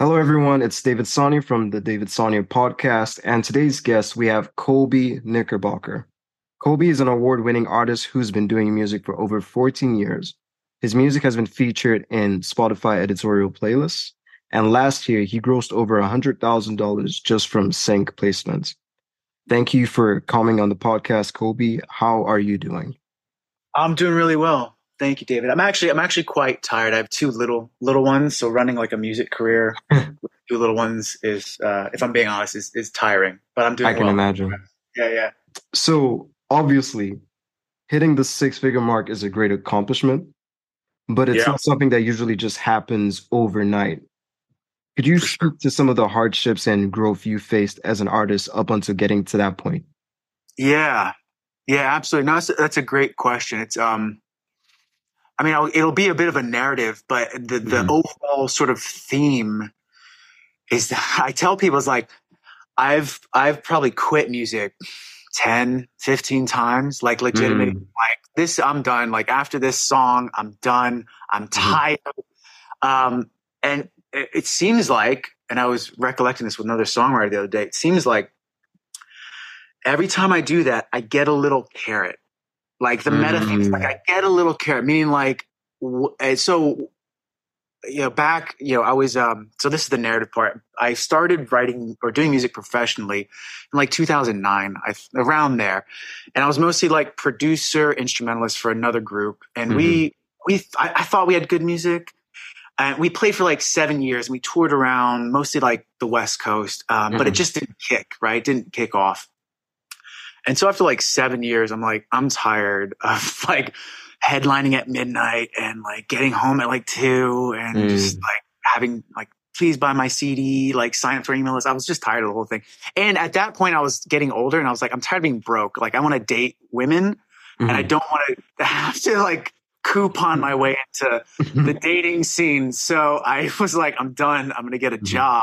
Hello, everyone. It's David Sanya from the David Sanya Podcast, and today's guest, we have Kolby Knickerbocker. Kolby is an award-winning artist who's been doing music for over 14 years. His music has been featured in Spotify editorial playlists, and last year, he grossed over $100,000 just from sync placements. Thank you for coming on the podcast, Kolby. How are you doing? I'm doing really well. Thank you, David. I'm actually quite tired. I have two little ones, so running like a music career with two little ones is, if I'm being honest, is tiring. But I'm doing well. I can imagine. Yeah. So obviously, hitting the six-figure mark is a great accomplishment, but it's not something that usually just happens overnight. Could you speak to some of the hardships and growth you faced as an artist up until getting to that point? Yeah, absolutely. No, that's a great question. It's I mean, it'll be a bit of a narrative, but the overall sort of theme is that I tell people, it's like, I've probably quit music 10, 15 times, like legitimately, like this, I'm done. Like after this song, I'm done. I'm tired. And it seems like, and I was recollecting this with another songwriter the other day, it seems like every time I do that, I get a little carrot. Like the meta things, like I get a little carrot, meaning like, so, you know, back, you know, I was, so this is the narrative part. I started writing or doing music professionally in like 2009, around there. And I was mostly like producer, instrumentalist for another group. And I thought we had good music. And we played for like 7 years and we toured around mostly like the West Coast, but it just didn't kick, right? It didn't kick off. And so after like 7 years, I'm like, I'm tired of like headlining at midnight and like getting home at like 2 and just like having like, please buy my CD, like sign up for email list. I was just tired of the whole thing. And at that point I was getting older and I was like, I'm tired of being broke. Like I want to date women and I don't want to have to like coupon my way into the dating scene. So I was like, I'm done. I'm going to get a job.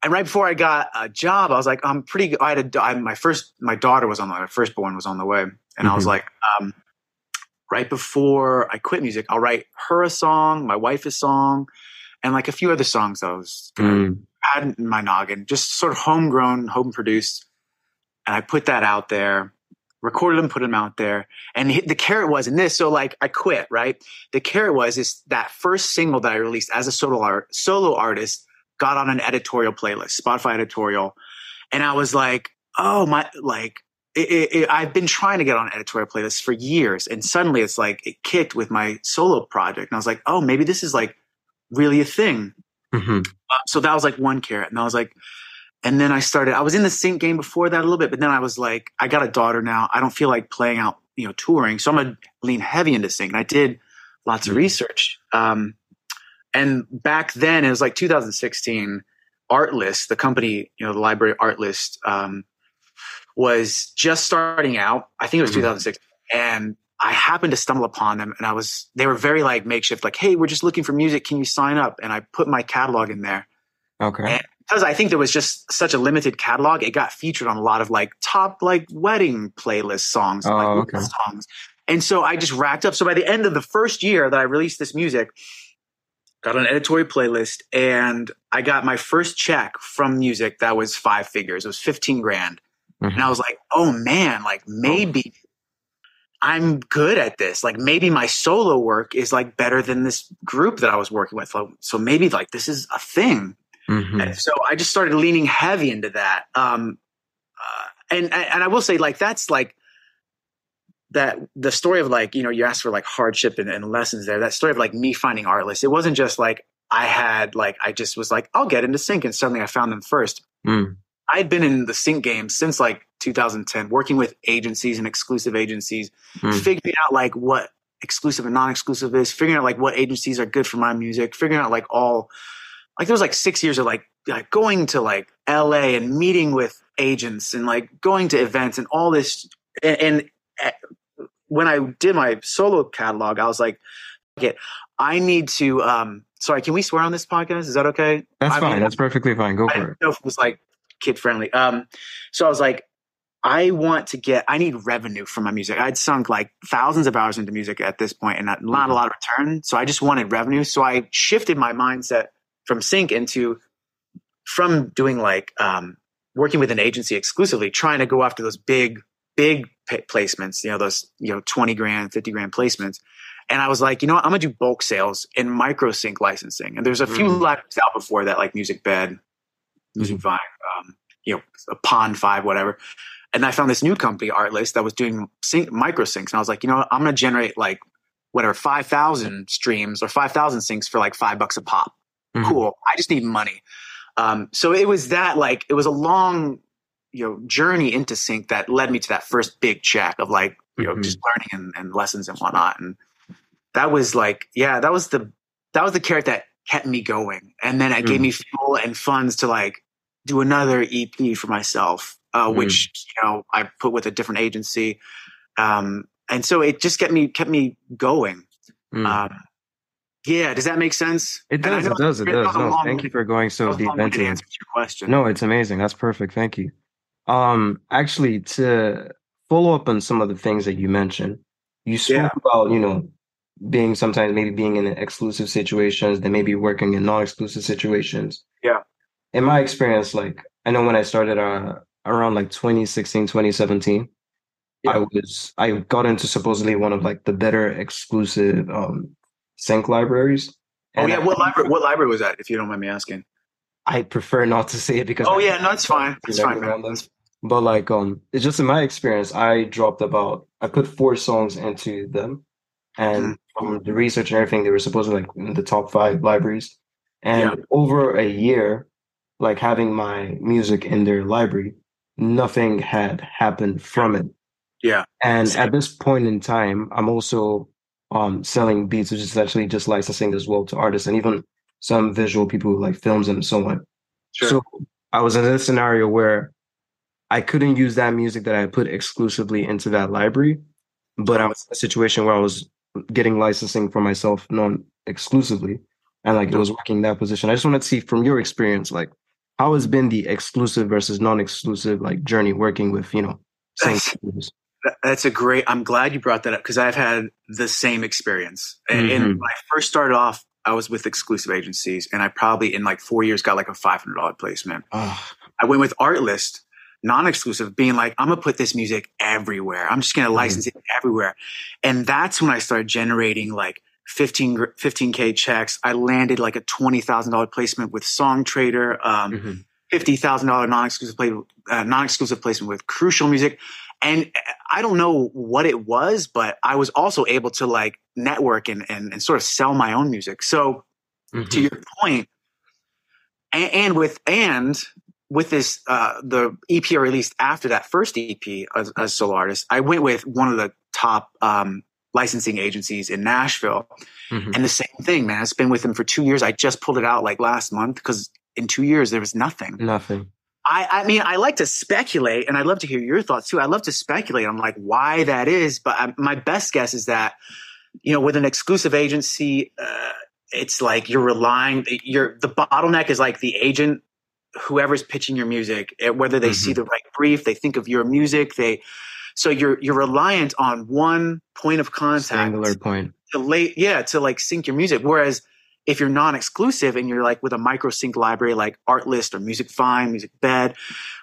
And right before I got a job, I was like, I'm pretty good. My daughter was on the way, my firstborn was on the way. And I was like, right before I quit music, I'll write her a song, my wife a song, and like a few other songs I was going to add in my noggin, just sort of homegrown, home produced. And I put that out there, recorded them, put them out there. And the carrot was in this. So like I quit, right? The carrot was is that first single that I released as a solo artist, got on an editorial playlist, Spotify editorial. And I was like, oh my, like I've been trying to get on editorial playlists for years. And suddenly it's like, it kicked with my solo project. And I was like, oh, maybe this is like really a thing. So that was like one carrot. And I was like, and then I was in the sync game before that a little bit, but then I was like, I got a daughter now. I don't feel like playing out, you know, touring. So I'm going to lean heavy into sync. And I did lots of research. And back then, it was like 2016, Artlist, the company, you know, the library Artlist, was just starting out. I think it was 2016. And I happened to stumble upon them. And they were very like makeshift, like, hey, we're just looking for music. Can you sign up? And I put my catalog in there. Okay. And because I think there was just such a limited catalog, it got featured on a lot of like top like wedding playlist songs. Oh, and, like, okay. Songs. And so I just racked up. So by the end of the first year that I released this music, got an editorial playlist, and I got my first check from music that was 5 figures. It was 15 grand. And I was like, oh man, like maybe I'm good at this. Like maybe my solo work is like better than this group that I was working with. So maybe like this is a thing. And so I just started leaning heavy into that. And I will say like, that's like, that the story of like, you know, you asked for like hardship and lessons there, that story of like me finding Artlist, it wasn't just like I just was like, I'll get into sync. And suddenly I found them first. I'd been in the sync game since like 2010, working with agencies and exclusive agencies, figuring out like what exclusive and non-exclusive is, figuring out like what agencies are good for my music, figuring out like all, like there was like 6 years of like going to like LA and meeting with agents and like going to events and all this. And when I did my solo catalog, I was like, okay, I need to, sorry, can we swear on this podcast? Is that okay? That's fine. That's perfectly fine. Go for it. I didn't know if it was like kid friendly. So I was like, I need revenue from my music. I'd sunk like thousands of hours into music at this point and not a lot of return. So I just wanted revenue. So I shifted my mindset from sync into from doing like working with an agency exclusively, trying to go after those big placements, you know, those, you know, 20 grand, 50 grand placements. And I was like, you know what, I'm going to do bulk sales and micro sync licensing. And there's a few labs out before that, like Music Bed, Music Vine, you know, Pond Five, whatever. And I found this new company, Artlist, that was doing sync, micro syncs. And I was like, you know what, I'm going to generate like whatever, 5,000 streams or 5,000 syncs for like $5 a pop. Mm-hmm. Cool. I just need money. So it was that, like, it was a long, you know, journey into sync that led me to that first big check of like, you know, just learning and lessons and whatnot. And that was like, yeah, that was the carrot that kept me going. And then it gave me fuel and funds to like do another EP for myself, which, you know, I put with a different agency. And so it just kept me going. Yeah. Does that make sense? It does. It does. It does. No, thank you for going so deep into your question. No, it's amazing. That's perfect. Thank you. Actually, to follow up on some of the things that you mentioned, you spoke about, you know, being sometimes maybe being in exclusive situations, then maybe working in non-exclusive situations. Yeah. In my experience, like, I know when I started around like 2016, 2017, I got into supposedly one of like the better exclusive sync libraries. And what library was that, if you don't mind me asking? I prefer not to say it because... Oh, yeah, no, it's fine. It's fine, man. But like, it's just in my experience, I put 4 songs into them. And from the research and everything, they were supposedly like in the top 5 libraries. And over a year, like having my music in their library, nothing had happened from it. Yeah. And at this point in time, I'm also selling beats, which is actually just licensing as well to artists and even some visual people who like films and so on. Sure. So I was in this scenario where I couldn't use that music that I put exclusively into that library, but I was in a situation where I was getting licensing for myself non-exclusively, and like it was working that position. I just wanted to see from your experience, like how has been the exclusive versus non-exclusive like journey working with, you know, sync? That's a great. I'm glad you brought that up because I've had the same experience. And, and when I first started off, I was with exclusive agencies, and I probably in like 4 years got like a $500 placement. Oh. I went with Artlist, non-exclusive, being like, I'm gonna put this music everywhere. I'm just gonna license it everywhere, and that's when I started generating like 15K checks. I landed like a $20,000 placement with Songtradr, $50,000 non-exclusive placement with Crucial Music. And I don't know what it was, but I was also able to like network and sort of sell my own music. So to your point, and with this, the EP I released after that first EP as solo artist, I went with one of the top licensing agencies in Nashville. And the same thing, man. It's been with them for 2 years. I just pulled it out like last month because in 2 years there was nothing. I mean, I like to speculate, and I'd love to hear your thoughts too. I love to speculate on like why that is, but my best guess is that, you know, with an exclusive agency, it's like the bottleneck is like the agent, whoever's pitching your music, whether they see the right brief, they think of your music, so you're reliant on one point of contact, singular point to like sync your music. Whereas if you're non-exclusive and you're like with a micro sync library like Artlist or Music Vine, Music Bed,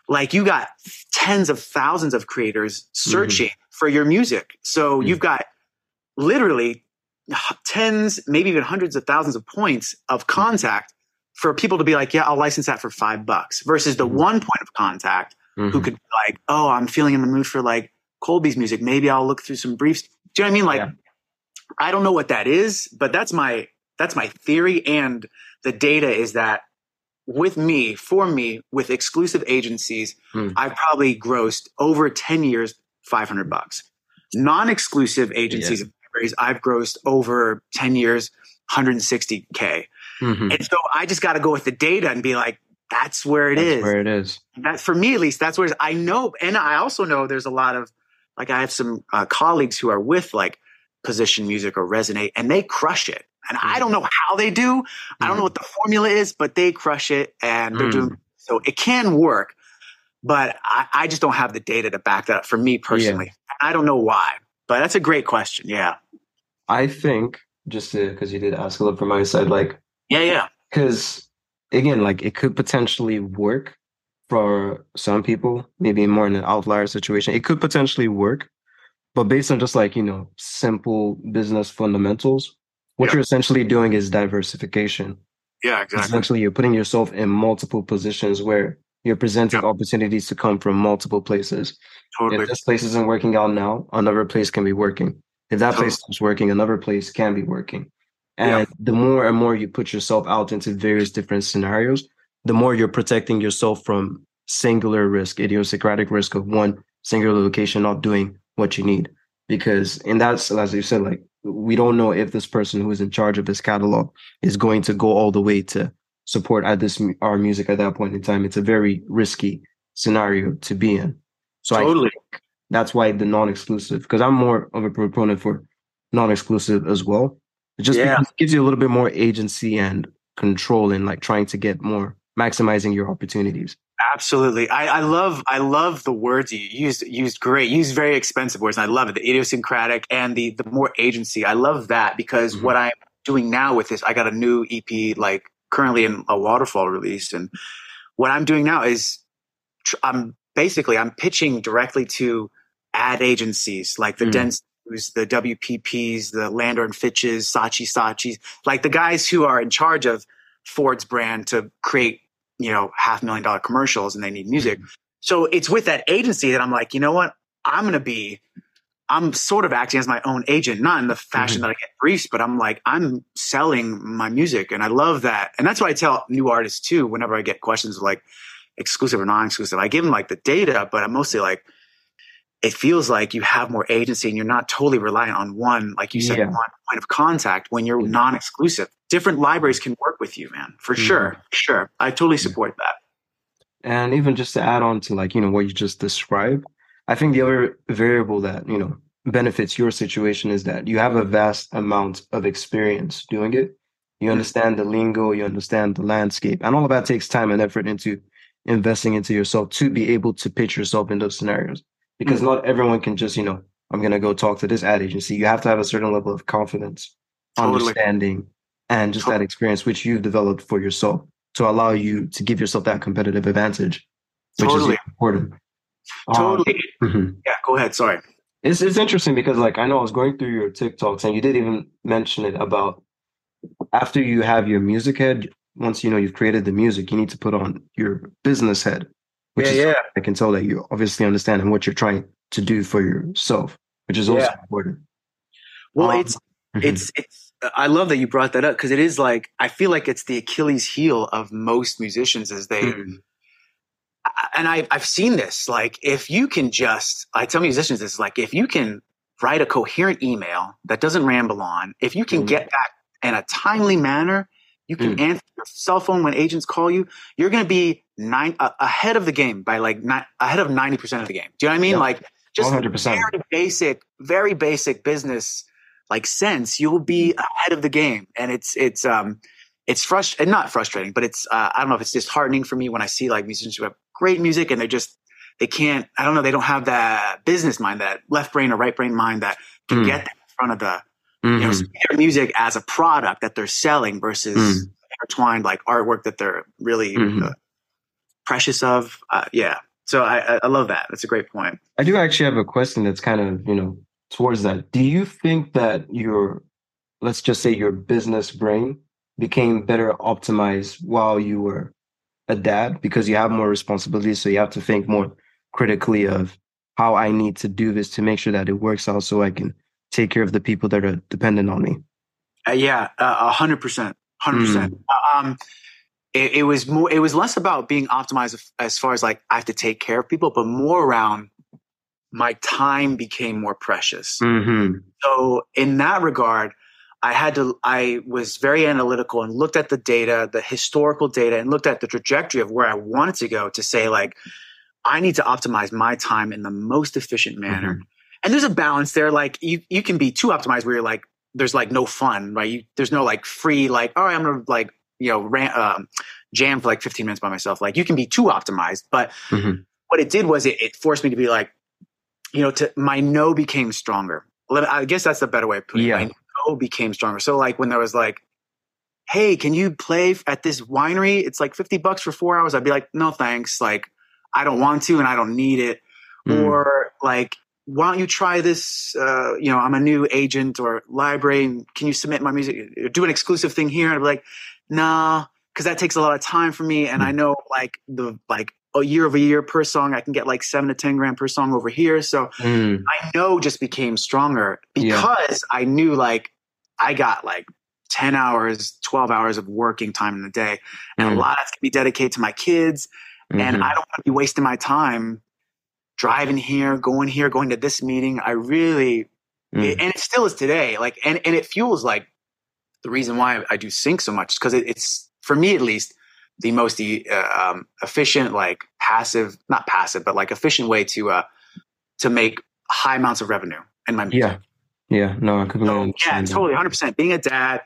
like you got tens of thousands of creators searching for your music. So you've got literally tens, maybe even hundreds of thousands of points of contact for people to be like, yeah, I'll license that for $5 versus the one point of contact who could be like, oh, I'm feeling in the mood for like Kolby's music. Maybe I'll look through some briefs. Do you know what I mean? Like, I don't know what that is, but that's my theory, and the data is that for me, with exclusive agencies, I probably grossed over 10 years, $500. Non-exclusive agencies, I've grossed over 10 years, 160K. And so I just got to go with the data and be like, that's where it is. That, for me, at least, that's where it is. I know. And I also know there's a lot of, like, I have some colleagues who are with like Position Music or Resonate, and they crush it. And I don't know how they do. I don't know what the formula is, but they crush it, and they're doing so. It can work, but I just don't have the data to back that up for me personally. Yeah. I don't know why, but that's a great question. Yeah, I think because you did ask a little from my side, like because again, like it could potentially work for some people, maybe more in an outlier situation. It could potentially work, but based on just like, you know, simple business fundamentals, what you're essentially doing is diversification. Yeah, exactly. Essentially, you're putting yourself in multiple positions where you're presented opportunities to come from multiple places. Totally. If this place isn't working out now, another place can be working. If that place stops working, another place can be working. And the more and more you put yourself out into various different scenarios, the more you're protecting yourself from singular risk, idiosyncratic risk of one singular location not doing what you need. Because, and that's, as you said, like, we don't know if this person who is in charge of this catalog is going to go all the way to support at this our music at that point in time. It's a very risky scenario to be in. So totally. I think that's why the non-exclusive, because I'm more of a proponent for non-exclusive as well. It just gives you a little bit more agency and control in like trying to get more, maximizing your opportunities. Absolutely. I love the words you used very expensive words. And I love it. The idiosyncratic and the more agency. I love that because what I'm doing now with this, I got a new EP, like currently in a waterfall release. And what I'm doing now is I'm pitching directly to ad agencies like the Dense, the WPPs, the Landor and Fitches, Saatchi, like the guys who are in charge of Ford's brand to create, you know, $500,000 commercials, and they need music. So it's with that agency that I'm like, you know what? I'm sort of acting as my own agent, not in the fashion that I get briefs, but I'm like, I'm selling my music. And I love that. And that's why I tell new artists too, whenever I get questions of like exclusive or non-exclusive, I give them like the data, but I'm mostly like, it feels like you have more agency and you're not totally reliant on one, like you said, one point of contact when you're non-exclusive. Different libraries can work with you, man, for sure. I totally support that. And even just to add on to like, you know, what you just described, I think the other variable that, you know, benefits your situation is that you have a vast amount of experience doing it. You understand the lingo, you understand the landscape, and all of that takes time and effort into investing into yourself to be able to pitch yourself in those scenarios. Because not everyone can just, you know, I'm going to go talk to this ad agency. You have to have a certain level of confidence, understanding, and just that experience, which you've developed for yourself to allow you to give yourself that competitive advantage, which is important. Totally. Yeah, go ahead. Sorry. It's interesting because, like, I know I was going through your TikToks and you did even mention it about after you have your music head, once, you know, you've created the music, you need to put on your business head. Which I can tell that you obviously understand what you're trying to do for yourself, which is also important. Well, it's I love that you brought that up because it is like, I feel like it's the Achilles heel of most musicians as they, and I've seen this, like if you can just, I tell musicians this, like if you can write a coherent email that doesn't ramble on, if you can get that in a timely manner, you can answer your cell phone when agents call you, you're going to be ahead of the game by like ahead of 90% of the game. Do you know what I mean? Like just 100%. very basic business like sense, you will be ahead of the game. And it's frustrating, not frustrating, but it's, I don't know if it's disheartening for me when I see like musicians who have great music and they don't have that business mind, that left brain or right brain mind that can get them in front of the, you know, their music as a product that they're selling versus intertwined like artwork that they're really, precious of. So I love that. That's a great point. I do actually have a question that's kind of, you know, towards that. Do you think that your business brain became better optimized while you were a dad because you have more responsibilities? So you have to think more critically of how I need to do this to make sure that it works out so I can take care of the people that are dependent on me. 100%. It was more. It was less about being optimized as far as like I have to take care of people, but more around my time became more precious. So in that regard, I was very analytical and looked at the data, the historical data, and looked at the trajectory of where I wanted to go to say like, I need to optimize my time in the most efficient manner. And there's a balance there. Like you can be too optimized where you're like, there's like no fun, right? There's no like free, like, all right, I'm going to like, you know, jam for like 15 minutes by myself. Like you can be too optimized, but what it did was it forced me to be like, you know, my no became stronger. I guess that's the better way of putting it. My no became stronger. So like when there was like, hey, can you play at this winery? It's like $50 for 4 hours. I'd be like, no, thanks. Like, I don't want to and I don't need it. Mm. Or like, why don't you try this? You know, I'm a new agent or library. And can you submit my music? Do an exclusive thing here. And I'd be like, nah, because that takes a lot of time for me. And I know like the like a year over year per song, I can get like $7 to $10 grand per song over here. So I know just became stronger because I knew like I got like 10 hours, 12 hours of working time in the day. And a lot of it can be dedicated to my kids. Mm-hmm. And I don't want to be wasting my time driving here, going to this meeting. I really, and it still is today. Like, and it fuels like the reason why I do sync so much. Cause it's for me, at least the most efficient, like passive, not passive, but like efficient way to make high amounts of revenue in my music. Yeah. No, I completely understand. Yeah, totally. 100%. Being a dad.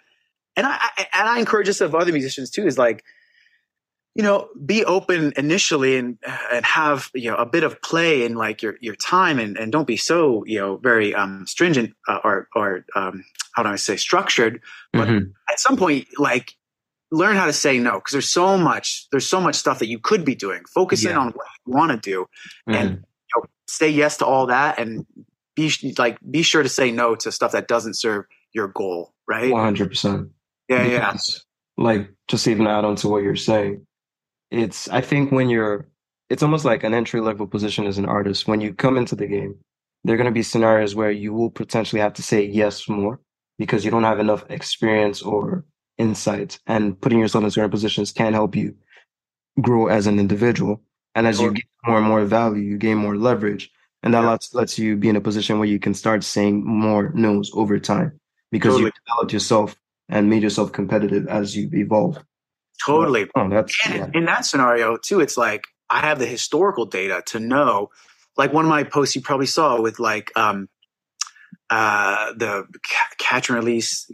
And I encourage this of other musicians too, is like, you know, be open initially and have, you know, a bit of play in like your time and don't be so, you know, very stringent or how do I say structured. But at some point, like learn how to say no, because there's so much stuff that you could be doing. Focus in on what you want to do and you know, say yes to all that and be sure to say no to stuff that doesn't serve your goal. Right. 100%. Yeah. Yeah. Like just even add on to what you're saying. I think when it's almost like an entry-level position as an artist. When you come into the game, there are going to be scenarios where you will potentially have to say yes more because you don't have enough experience or insight, and putting yourself in certain positions can help you grow as an individual. And as you gain more and more value, you gain more leverage. And that lets you be in a position where you can start saying more no's over time because you developed yourself and made yourself competitive as you evolve. Totally. Oh, in that scenario too, it's like I have the historical data to know, like one of my posts you probably saw with like the Catch and Release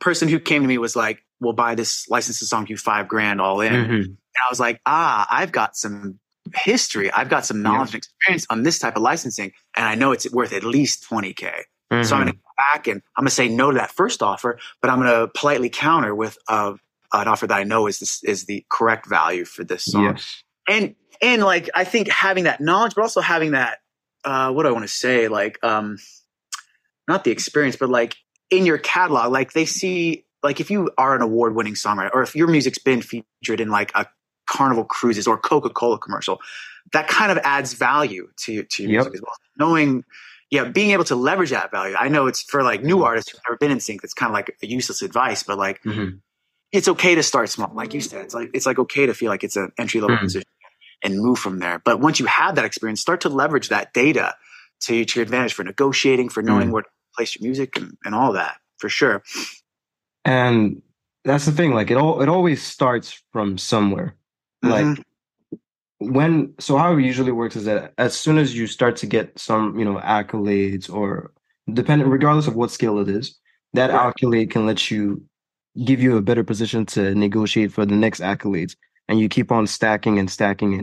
person who came to me was like, we'll buy this license to song you $5,000 all in. And I was like, I've got some history. I've got some knowledge and experience on this type of licensing. And I know it's worth at least $20,000. So I'm going to go back and I'm going to say no to that first offer, but I'm going to politely counter with an offer that I know is the correct value for this song. Yes. And like, I think having that knowledge, but also having that, what do I want to say? Like, not the experience, but like in your catalog, like they see, like if you are an award-winning songwriter or if your music's been featured in like a Carnival Cruises or Coca-Cola commercial, that kind of adds value to your music as well. Knowing, being able to leverage that value. I know it's for like new artists who've never been in sync. That's kind of like a useless advice, but like, it's okay to start small. Like you said, it's like okay to feel like it's an entry-level position and move from there. But once you have that experience, start to leverage that data to your advantage for negotiating, for knowing where to place your music and all that, for sure. And that's the thing. Like it always starts from somewhere. Like so how it usually works is that as soon as you start to get some, you know, accolades or regardless of what scale it is, that accolade can let you give you a better position to negotiate for the next accolades, and you keep on stacking and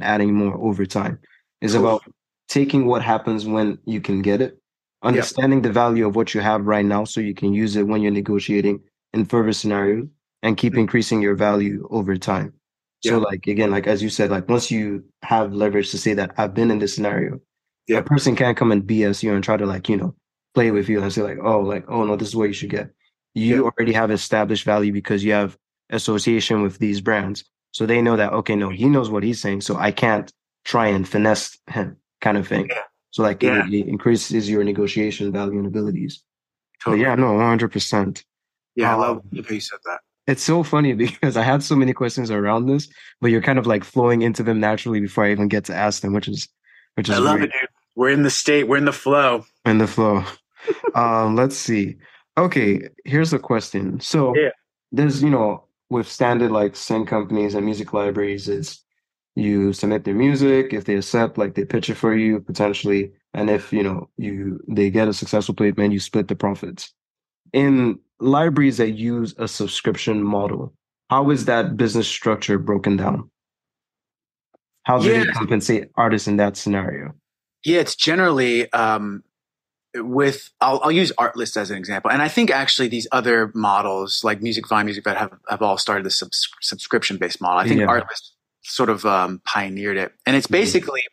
adding more over time. It's about taking what happens when you can get it, understanding the value of what you have right now so you can use it when you're negotiating in further scenarios, and keep increasing your value over time. So like, again, like as you said, like once you have leverage to say that I've been in this scenario, a person can't come and BS you and try to like, you know, play with you and say like, oh no, this is what you should get. You already have established value because you have association with these brands. So they know that, okay, no, he knows what he's saying, so I can't try and finesse him kind of thing. So like it increases your negotiation value and abilities. Totally. But 100%. Yeah, I love the way you said that. It's so funny because I had so many questions around this, but you're kind of like flowing into them naturally before I even get to ask them, which is I love it, dude. We're in the state. We're in the flow. Let's see. Okay, here's a question. So there's, you know, with standard like sync companies and music libraries, is you submit their music. If they accept, like they pitch it for you potentially, and if you know they get a successful placement, you split the profits. In libraries that use a subscription model, how is that business structure broken down? How do you compensate artists in that scenario? Yeah, it's generally with, I'll use Artlist as an example. And I think actually these other models like Music Vine, Music Bed have all started this subscription-based model. I think Artlist sort of pioneered it. And it's basically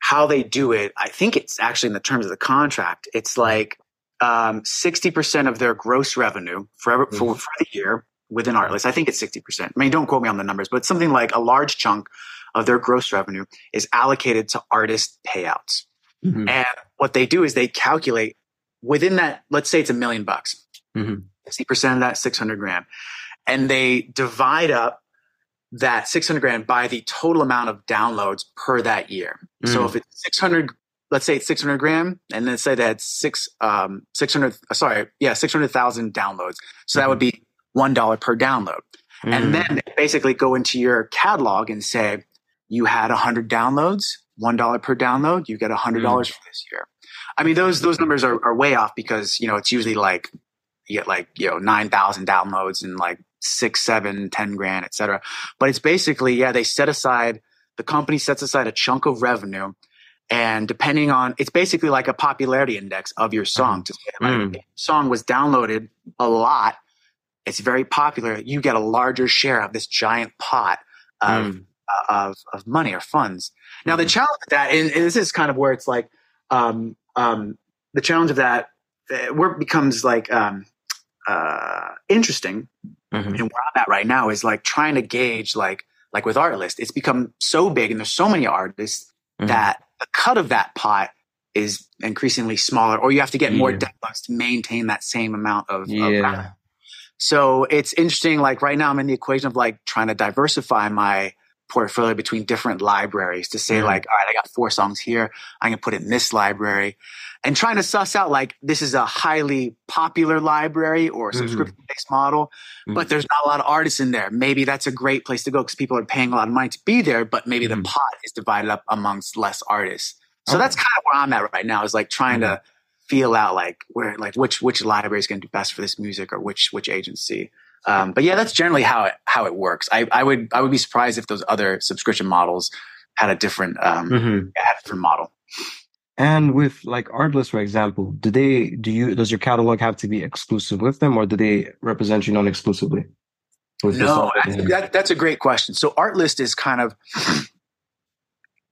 how they do it. I think it's actually in the terms of the contract. It's like 60% of their gross revenue for the year within Artlist. I think it's 60%. I mean, don't quote me on the numbers, but something like a large chunk of their gross revenue is allocated to artist payouts. Mm-hmm. And what they do is they calculate within that, let's say it's $1 million, 60% of that, 600 grand. And they divide up that 600 grand by the total amount of downloads per that year. Mm-hmm. So if it's 600, let's say it's 600 grand, and then say they had 600,000 downloads. So that would be $1 per download. Mm-hmm. And then they basically go into your catalog and say, you had 100 downloads, $1 per download, you get $100 for this year. I mean, those numbers are way off because, you know, it's usually like, you get like, you know, 9,000 downloads and like 6, 7, 10 grand, et cetera. But it's basically, they the company sets aside a chunk of revenue. And depending on, it's basically like a popularity index of your song. To say, like, if your song was downloaded a lot, it's very popular, you get a larger share of this giant pot of money or funds. Now the challenge with that, and this is kind of where it's like, the challenge of that, where it becomes like interesting, and where I'm at right now is like trying to gauge, like with Artlist, it's become so big and there's so many artists that the cut of that pot is increasingly smaller, or you have to get more downloads to maintain that same amount of revenue. So it's interesting, like right now I'm in the equation of like trying to diversify my portfolio between different libraries to say like, all right, I got 4 songs here, I'm going to put it in this library, and trying to suss out like this is a highly popular library or subscription-based model, but there's not a lot of artists in there. Maybe that's a great place to go because people are paying a lot of money to be there, but maybe the pot is divided up amongst less artists. So that's kind of where I'm at right now, is like trying to feel out like where, like which library is going to do best for this music, or which agency. But yeah, that's generally how it works. I would be surprised if those other subscription models had a different model. And with like Artlist, for example, does your catalog have to be exclusive with them, or do they represent you non-exclusively? No, that's a great question. So Artlist is kind of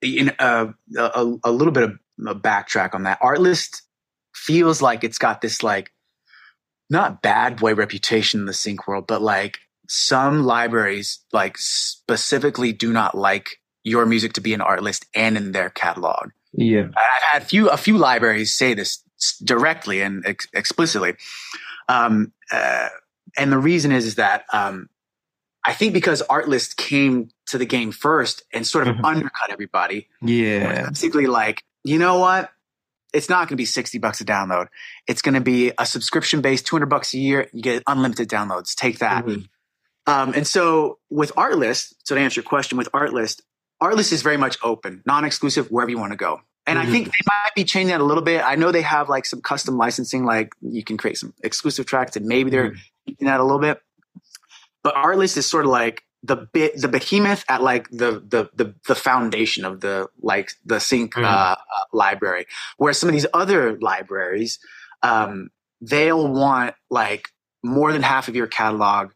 in a little bit of a backtrack on that. Artlist feels like it's got this like not bad boy reputation in the sync world, but like some libraries like specifically do not like your music to be an Artlist and in their catalog. Yeah, I've had a few libraries say this directly and explicitly, and the reason is that I think because Artlist came to the game first and sort of undercut everybody. Yeah, basically like, you know what? It's not going to be $60 a download. It's going to be a subscription-based $200 a year. You get unlimited downloads. Take that. And so with Artlist, so to answer your question, with Artlist is very much open, non-exclusive, wherever you want to go. And I think they might be changing that a little bit. I know they have like some custom licensing, like you can create some exclusive tracks, and maybe they're changing that a little bit. But Artlist is sort of like the behemoth at like the foundation of the sync library, whereas some of these other libraries, they'll want like more than half of your catalog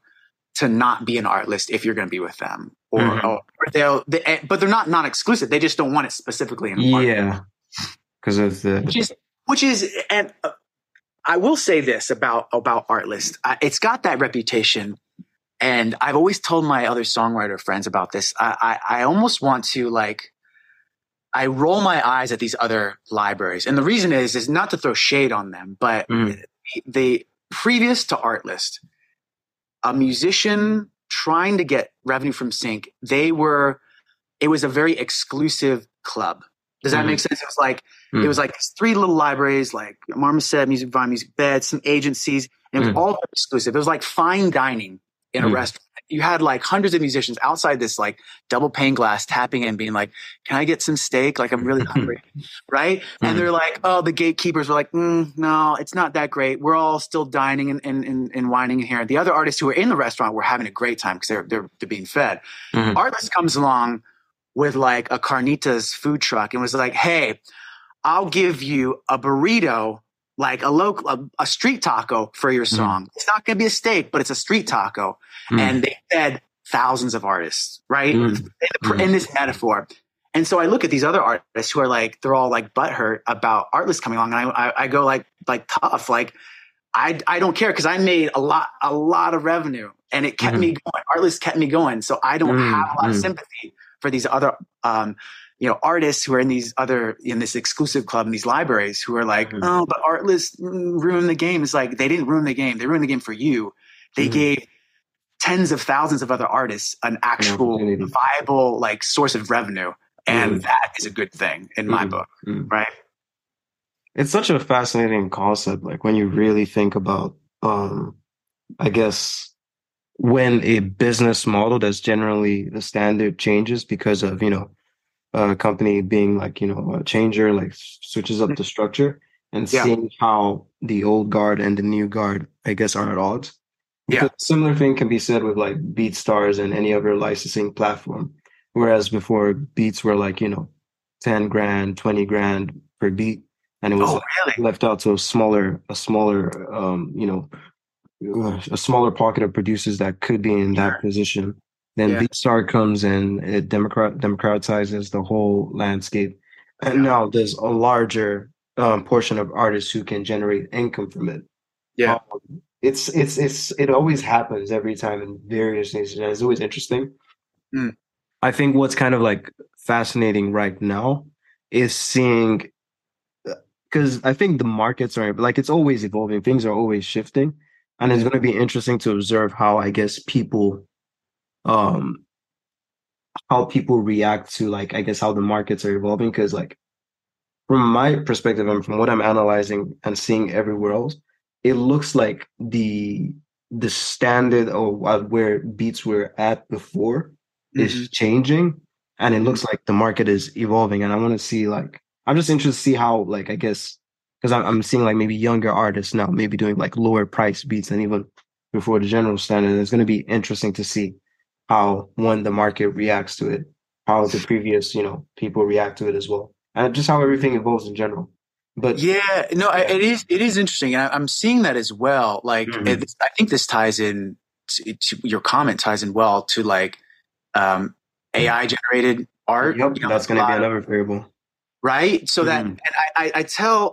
to not be an Artlist if you're going to be with them, or but they're not non-exclusive. They just don't want it specifically in Artlist. Because of the and I will say this about Artlist, it's got that reputation. And I've always told my other songwriter friends about this. I almost want to like, I roll my eyes at these other libraries. And the reason is not to throw shade on them, but the previous to Artlist, a musician trying to get revenue from sync, it was a very exclusive club. Does that make sense? It was like, these 3 little libraries, like Marmoset, Music Vine, Music Bed, some agencies, and it was all exclusive. It was like fine dining in a restaurant. You had like hundreds of musicians outside this like double pane glass tapping and being like, can I get some steak? Like, I'm really hungry. Right. And they're like, oh, the gatekeepers were like, no, it's not that great. We're all still dining and whining in here. And the other artists who were in the restaurant were having a great time because they're being fed. Artlist comes along with like a carnitas food truck and was like, hey, I'll give you a burrito, like a local, a street taco for your song. It's not going to be a steak, but it's a street taco. And they fed thousands of artists, right? In this metaphor. And so I look at these other artists who are like, they're all like butthurt about Artlist coming along. And I go like tough, like, I don't care. Cause I made a lot of revenue and it kept me going. Artlist kept me going. So I don't have a lot of sympathy for these other, artists who are in these other, in this exclusive club in these libraries who are like, oh, but Artlist ruined the game. It's like, they didn't ruin the game. They ruined the game for you. They gave tens of thousands of other artists an actual viable, like, source of revenue. And that is a good thing in my book. Right. It's such a fascinating concept, like when you really think about, I guess, when a business model that's generally the standard changes because of, a company being like, a changer, like switches up the structure and seeing how the old guard and the new guard, I guess, are at odds. Because a similar thing can be said with like BeatStars and any other licensing platform. Whereas before, beats were like, 10 grand, 20 grand per beat. And it was left out to a smaller, a smaller pocket of producers that could be in that position. Then BeatStar comes in, it democratizes the whole landscape. And now there's a larger portion of artists who can generate income from it. Yeah. It always happens every time in various nations. And it's always interesting. I think what's kind of like fascinating right now is seeing, because I think the markets are like, it's always evolving. Things are always shifting. And it's going to be interesting to observe how, I guess, people, how people react to, like, I guess, how the markets are evolving. Because, like, from my perspective and from what I'm analyzing and seeing everywhere else, it looks like the standard of where beats were at before is changing. And it looks like the market is evolving. And I want to see, like, I'm just interested to see how, like, I guess, because I'm seeing, like, maybe younger artists now maybe doing, like, lower price beats than even before the general standard. And it's going to be interesting to see how, one, the market reacts to it, how the previous, people react to it as well, and just how everything evolves in general. But it is interesting. And I'm seeing that as well. Like, I think this ties in to your comment ties in well to, like, AI generated art. Yep, that's going to be another variable. Right. So that,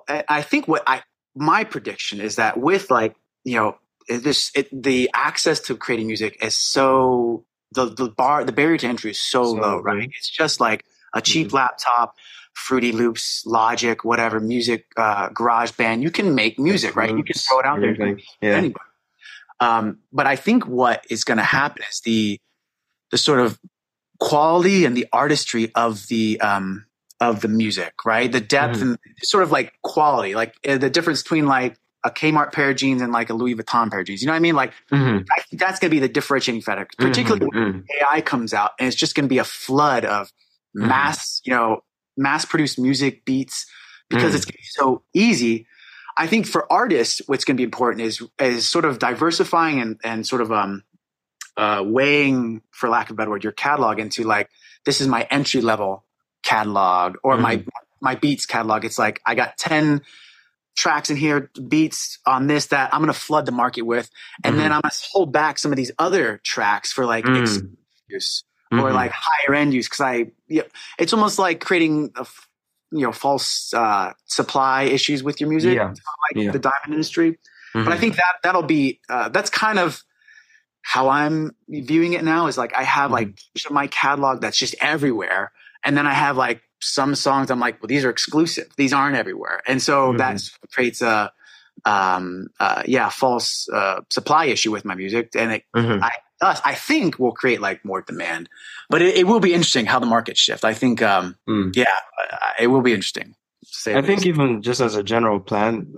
and my prediction is that with, like, the access to creating music is so, the barrier to entry is so low, right? It's just like a cheap laptop, Fruity Loops, Logic, whatever, music, GarageBand. You can make music, right? You can throw it out there. Yeah. Anyway. But I think what is going to happen is the sort of quality and the artistry of the music, right? The depth and sort of like quality, like the difference between like a Kmart pair of jeans and like a Louis Vuitton pair of jeans. You know what I mean? Like I think that's going to be the differentiating factor, particularly when AI comes out, and it's just going to be a flood of mass produced music beats because it's going to be so easy. I think for artists, what's going to be important is sort of diversifying and sort of, weighing, for lack of a better word, your catalog into, like, this is my entry level catalog or my beats catalog. It's like, I got 10 tracks in here, beats on this, that I'm going to flood the market with. And then I'm going to hold back some of these other tracks for, like, use or like higher end use. Cause it's almost like creating false supply issues with your music, the diamond industry. But I think that'll be, that's kind of how I'm viewing it now, is like, I have like my catalog that's just everywhere. And then I have like some songs I'm like, well, these are exclusive. These aren't everywhere. And so that creates a, false supply issue with my music. And it, I think will create like more demand, but it will be interesting how the market shifts. I think, it will be interesting. I think even just as a general plan,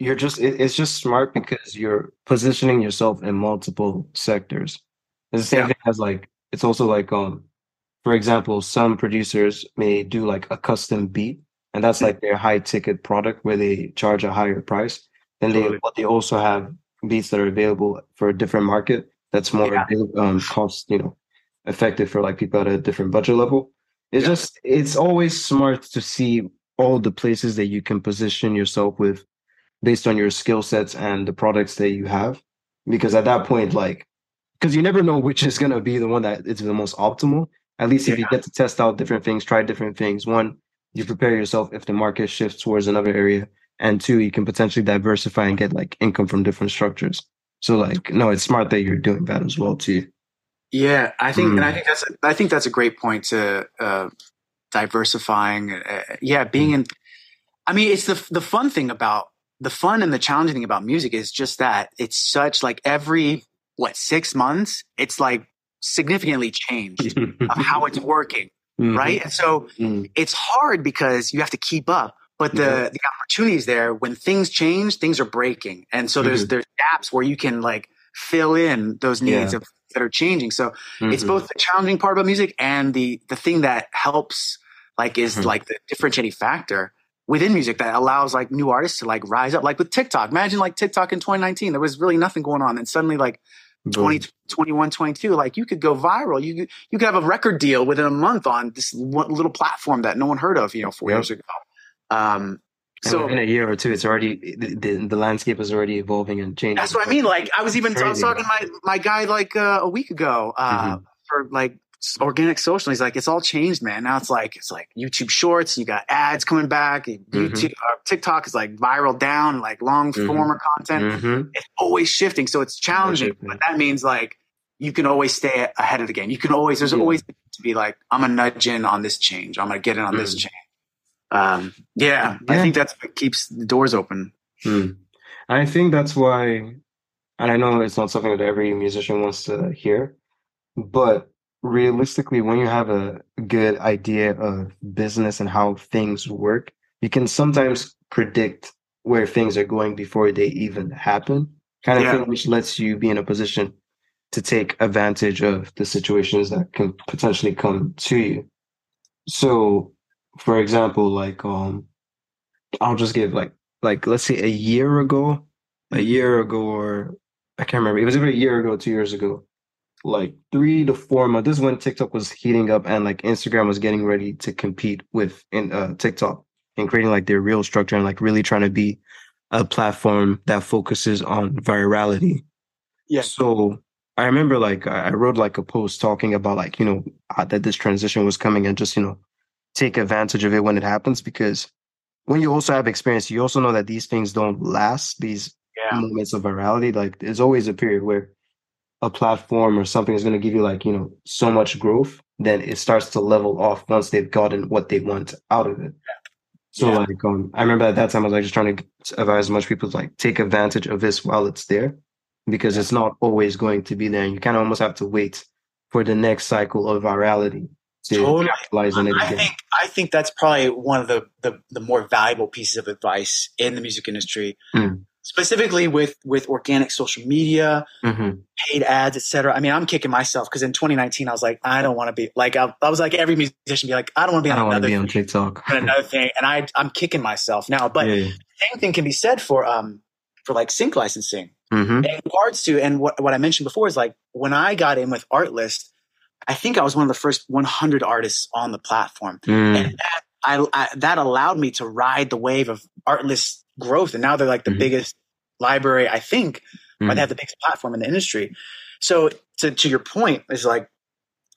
it's just smart because you're positioning yourself in multiple sectors. It's the same thing as, like, it's also like, for example, some producers may do like a custom beat, and that's like their high ticket product where they charge a higher price. Then they also have beats that are available for a different market that's more cost, effective for like people at a different budget level. It's always smart to see all the places that you can position yourself with based on your skill sets and the products that you have. Because at that point, like, because you never know which is going to be the one that is the most optimal. At least if you get to test out different things, try different things. One, you prepare yourself if the market shifts towards another area. And two, you can potentially diversify and get like income from different structures. So like, no, it's smart that you're doing that as well too. Yeah, I think, and I think that's a great point to diversifying. I mean, it's the fun thing about the fun and the challenging thing about music is just that it's such like every 6 months, it's like significantly changed of how it's working, right? And so it's hard because you have to keep up. But the opportunity is there. When things change, things are breaking, and so there's gaps where you can like fill in those needs of that are changing. So it's both the challenging part about music and the thing that helps like is like the differentiating factor within music that allows like new artists to like rise up. Like with TikTok, imagine like TikTok in 2019, there was really nothing going on, and suddenly like 2021, 22, like you could go viral. You could have a record deal within a month on this one little platform that no one heard of, you know, 4 years ago. So in a year or two, it's already the landscape is already evolving and changing. That's what I mean. Like I was talking to my guy like a week ago for like organic social. He's like, it's all changed, man. Now it's like YouTube Shorts. You got ads coming back. TikTok is like viral down, like long former content. It's always shifting, so it's challenging. But that means like you can always stay ahead of the game. You can always there's always to be like, I'm gonna nudge in on this change. I'm gonna get in on this change. I think that's what keeps the doors open. I think that's why, and I know it's not something that every musician wants to hear, but realistically, when you have a good idea of business and how things work, you can sometimes predict where things are going before they even happen, kind of thing, which lets you be in a position to take advantage of the situations that can potentially come to you. So for example, like I'll just give like let's say a year ago, or I can't remember, it was either a year ago, 2 years ago, like 3 to 4 months. This is when TikTok was heating up and like Instagram was getting ready to compete with TikTok and creating like their real structure and like really trying to be a platform that focuses on virality. Yeah. So I remember like I wrote like a post talking about like, you know, that this transition was coming and just, you know, take advantage of it when it happens, because when you also have experience, you also know that these things don't last, these moments of virality. Like there's always a period where a platform or something is going to give you like, you know, so much growth, then it starts to level off once they've gotten what they want out of it. So like I remember at that time I was like just trying to advise as much people to like take advantage of this while it's there, because it's not always going to be there, and you kind of almost have to wait for the next cycle of virality. Totally. I think that's probably one of the more valuable pieces of advice in the music industry, specifically with organic social media, paid ads, etc. I mean, I'm kicking myself because in 2019 I was like, I don't want to be like I was like every musician be like, I don't want to be on another thing, on TikTok and another thing, and I'm kicking myself now. But the same thing can be said for like sync licensing in regards to, and what I mentioned before is like when I got in with Artlist, I think I was one of the first 100 artists on the platform. And that allowed me to ride the wave of Artlist growth. And now they're like the biggest library, I think, or they have the biggest platform in the industry. So to your point is like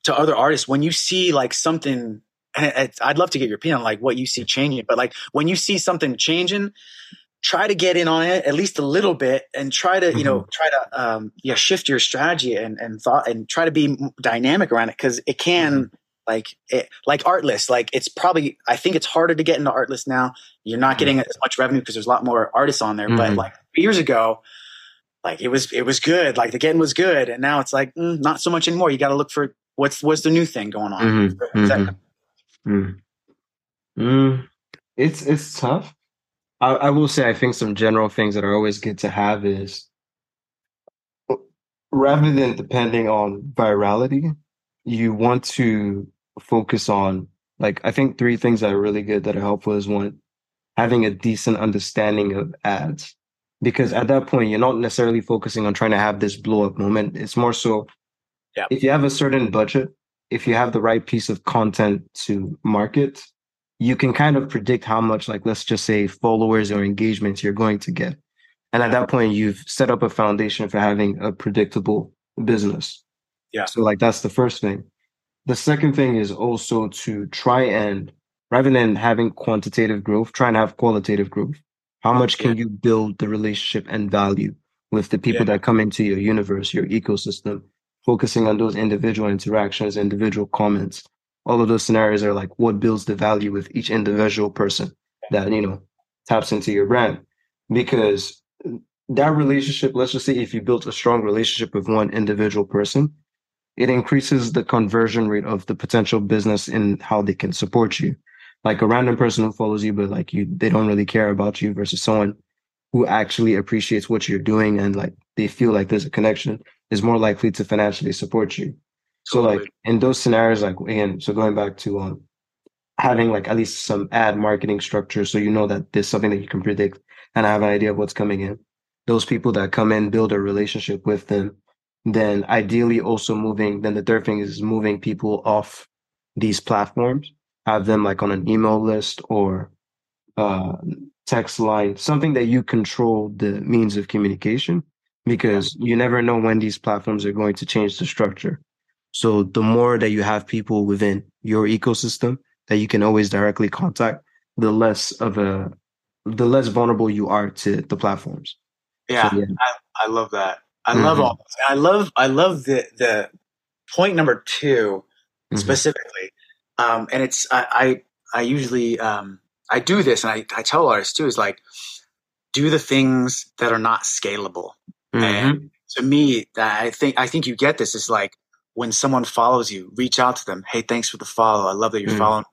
to other artists, when you see like something, and I'd love to get your opinion on like what you see changing, but like when you see something changing, try to get in on it at least a little bit and try to, you know, shift your strategy and thought and try to be dynamic around it. Cause it can like Artlist, like it's probably, I think it's harder to get into Artlist now. You're not getting as much revenue because there's a lot more artists on there, but like years ago, like it was good. Like the getting was good. And now it's like, not so much anymore. You got to look for what's the new thing going on. It's tough. I will say, I think some general things that are always good to have is rather than depending on virality, you want to focus on, like, I think three things that are really good that are helpful is one, having a decent understanding of ads, because at that point, you're not necessarily focusing on trying to have this blow up moment. It's more so if you have a certain budget, if you have the right piece of content to market, you can kind of predict how much, like, let's just say followers or engagements you're going to get. And at that point, you've set up a foundation for having a predictable business. Yeah. So like, that's the first thing. The second thing is also to try and, rather than having quantitative growth, try and have qualitative growth. How much can you build the relationship and value with the people that come into your universe, your ecosystem, focusing on those individual interactions, individual comments. All of those scenarios are like what builds the value with each individual person that, you know, taps into your brand. Because that relationship, let's just say if you built a strong relationship with one individual person, it increases the conversion rate of the potential business in how they can support you. Like a random person who follows you, but like you, they don't really care about you, versus someone who actually appreciates what you're doing and like they feel like there's a connection, is more likely to financially support you. So like in those scenarios, like again, so going back to having like at least some ad marketing structure, so you know that there's something that you can predict and have an idea of what's coming in. Those people that come in, build a relationship with them. Then ideally also moving, then the third thing is moving people off these platforms, have them like on an email list or text line, something that you control the means of communication, because you never know when these platforms are going to change the structure. So the more that you have people within your ecosystem that you can always directly contact, the less vulnerable you are to the platforms. Yeah, so, yeah. I love that. I love all this. I love the point number two specifically. And it's, I usually, I do this and I tell artists too, is like, do the things that are not scalable. And to me, I think you get this is like, when someone follows you, reach out to them. Hey, thanks for the follow. I love that you're following,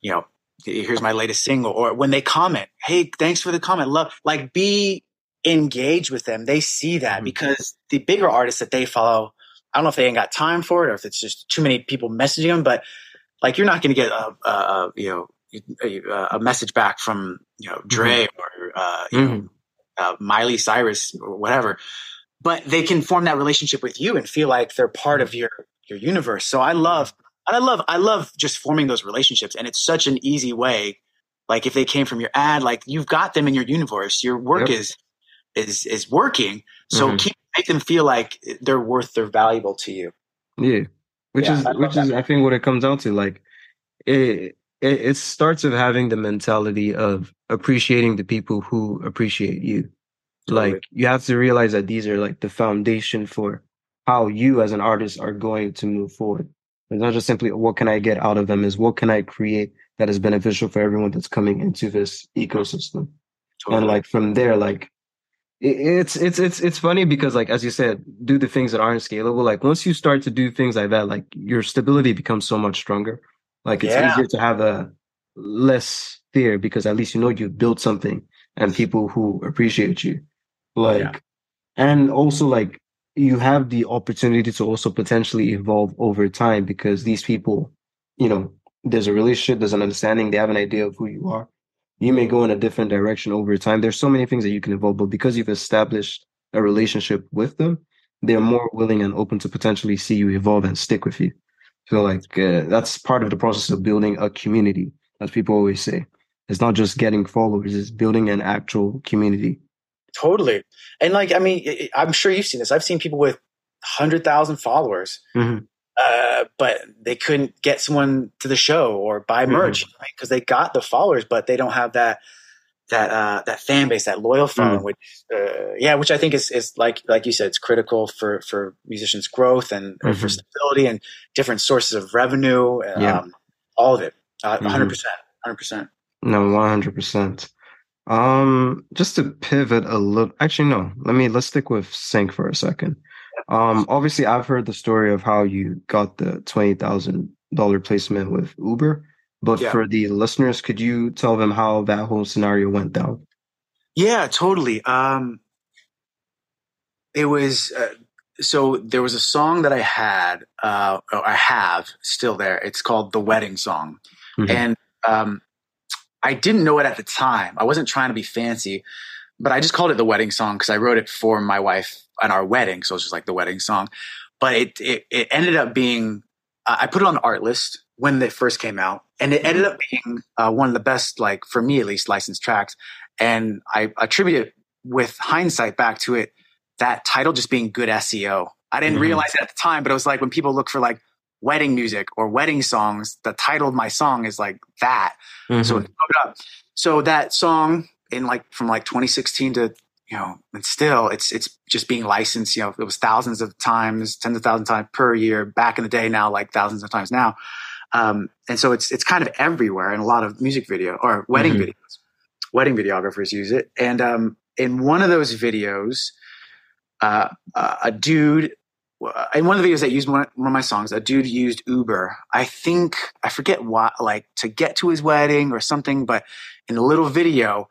you know, here's my latest single. Or when they comment, hey, thanks for the comment. Love, like, be engage with them. They see that, because the bigger artists that they follow, I don't know if they ain't got time for it or if it's just too many people messaging them, but like, you're not going to get a message back from, you know, Dre or Miley Cyrus or whatever, but they can form that relationship with you and feel like they're part of your universe. So I love just forming those relationships, and it's such an easy way. Like if they came from your ad, like you've got them in your universe, your work is working. So make them feel like they're worth, they're valuable to you. Yeah. Which is I think what it comes down to. Like it starts with having the mentality of appreciating the people who appreciate you. Like you have to realize that these are like the foundation for how you as an artist are going to move forward. It's not just simply what can I get out of them, is what can I create that is beneficial for everyone that's coming into this ecosystem. And like from there, like it's funny because like, as you said, do the things that aren't scalable. Like once you start to do things like that, like your stability becomes so much stronger. Like it's easier to have a less fear, because at least you know you built something and people who appreciate you. Like, and also like you have the opportunity to also potentially evolve over time, because these people, you know, there's a relationship, there's an understanding, they have an idea of who you are. You may go in a different direction over time. There's so many things that you can evolve, but because you've established a relationship with them, they're more willing and open to potentially see you evolve and stick with you. So like, that's part of the process of building a community, as people always say. It's not just getting followers, it's building an actual community. Totally. And like, I mean, I'm sure you've seen this. I've seen people with 100,000 followers, but they couldn't get someone to the show or buy merch, right? Because they got the followers, but they don't have that fan base, that loyal fan, which I think is like you said, it's critical for musicians' growth and for stability and different sources of revenue, all of it, 100%. No, 100%. Just to pivot a little, actually, no, let's stick with sync for a second. Obviously, I've heard the story of how you got the $20,000 placement with Uber, but for the listeners, could you tell them how that whole scenario went down? Yeah, totally. It was, so there was a song that I had, I have still there. It's called The Wedding Song. And, I didn't know it at the time. I wasn't trying to be fancy, but I just called it The Wedding Song because I wrote it for my wife on our wedding. So it's just like The Wedding Song. But it ended up being, I put it on Artlist when they first came out, and it ended up being one of the best, like for me at least, licensed tracks. And I attribute it with hindsight back to it, that title just being good SEO. I didn't realize it at the time, but it was like when people look for like wedding music or wedding songs, the title of my song is like that. So it showed up. So that song in like from like 2016 to, you know, and still it's just being licensed, you know, it was thousands of times, tens of thousands of times per year back in the day, now like thousands of times now. And so it's kind of everywhere in a lot of music video or wedding videos. Wedding videographers use it. And in one of those videos, a dude, in one of the videos that used one of my songs, a dude used Uber. I think, I forget why, like to get to his wedding or something, but in the little video,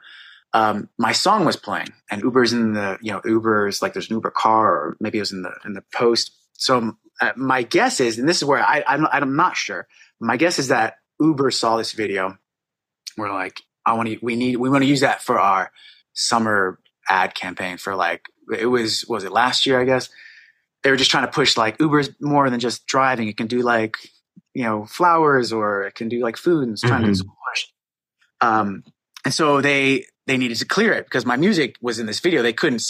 my song was playing and Uber's in the, you know, Uber's like there's an Uber car, or maybe it was in the post. So my guess is, and this is where I'm not sure. My guess is that Uber saw this video. We're like, we want to use that for our summer ad campaign for like, was it last year, I guess? They were just trying to push like Uber's more than just driving. It can do like, you know, flowers, or it can do like food, and it's trying to push. And so they needed to clear it because my music was in this video. They couldn't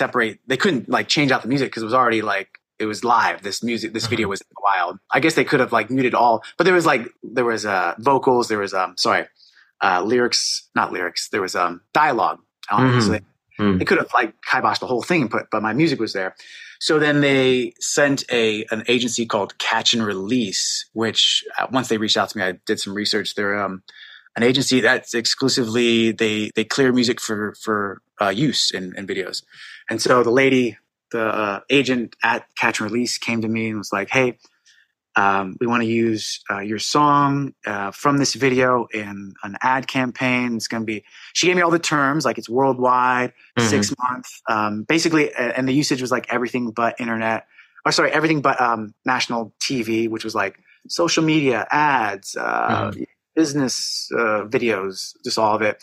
like change out the music because it was already like, it was live. This video was in the wild. I guess they could have like muted all, but there was vocals, there was, there was dialogue. They could have like kiboshed the whole thing, but my music was there. So then they sent an agency called Catch and Release, which once they reached out to me, I did some research. They're an agency that's exclusively they clear music for use in videos. And so the lady, the agent at Catch and Release, came to me and was like, "Hey, we want to use your song from this video in an ad campaign. It's going to be." She gave me all the terms, like it's worldwide, 6 months, basically, and the usage was like everything but everything but national TV, which was like social media, ads, business videos, just all of it.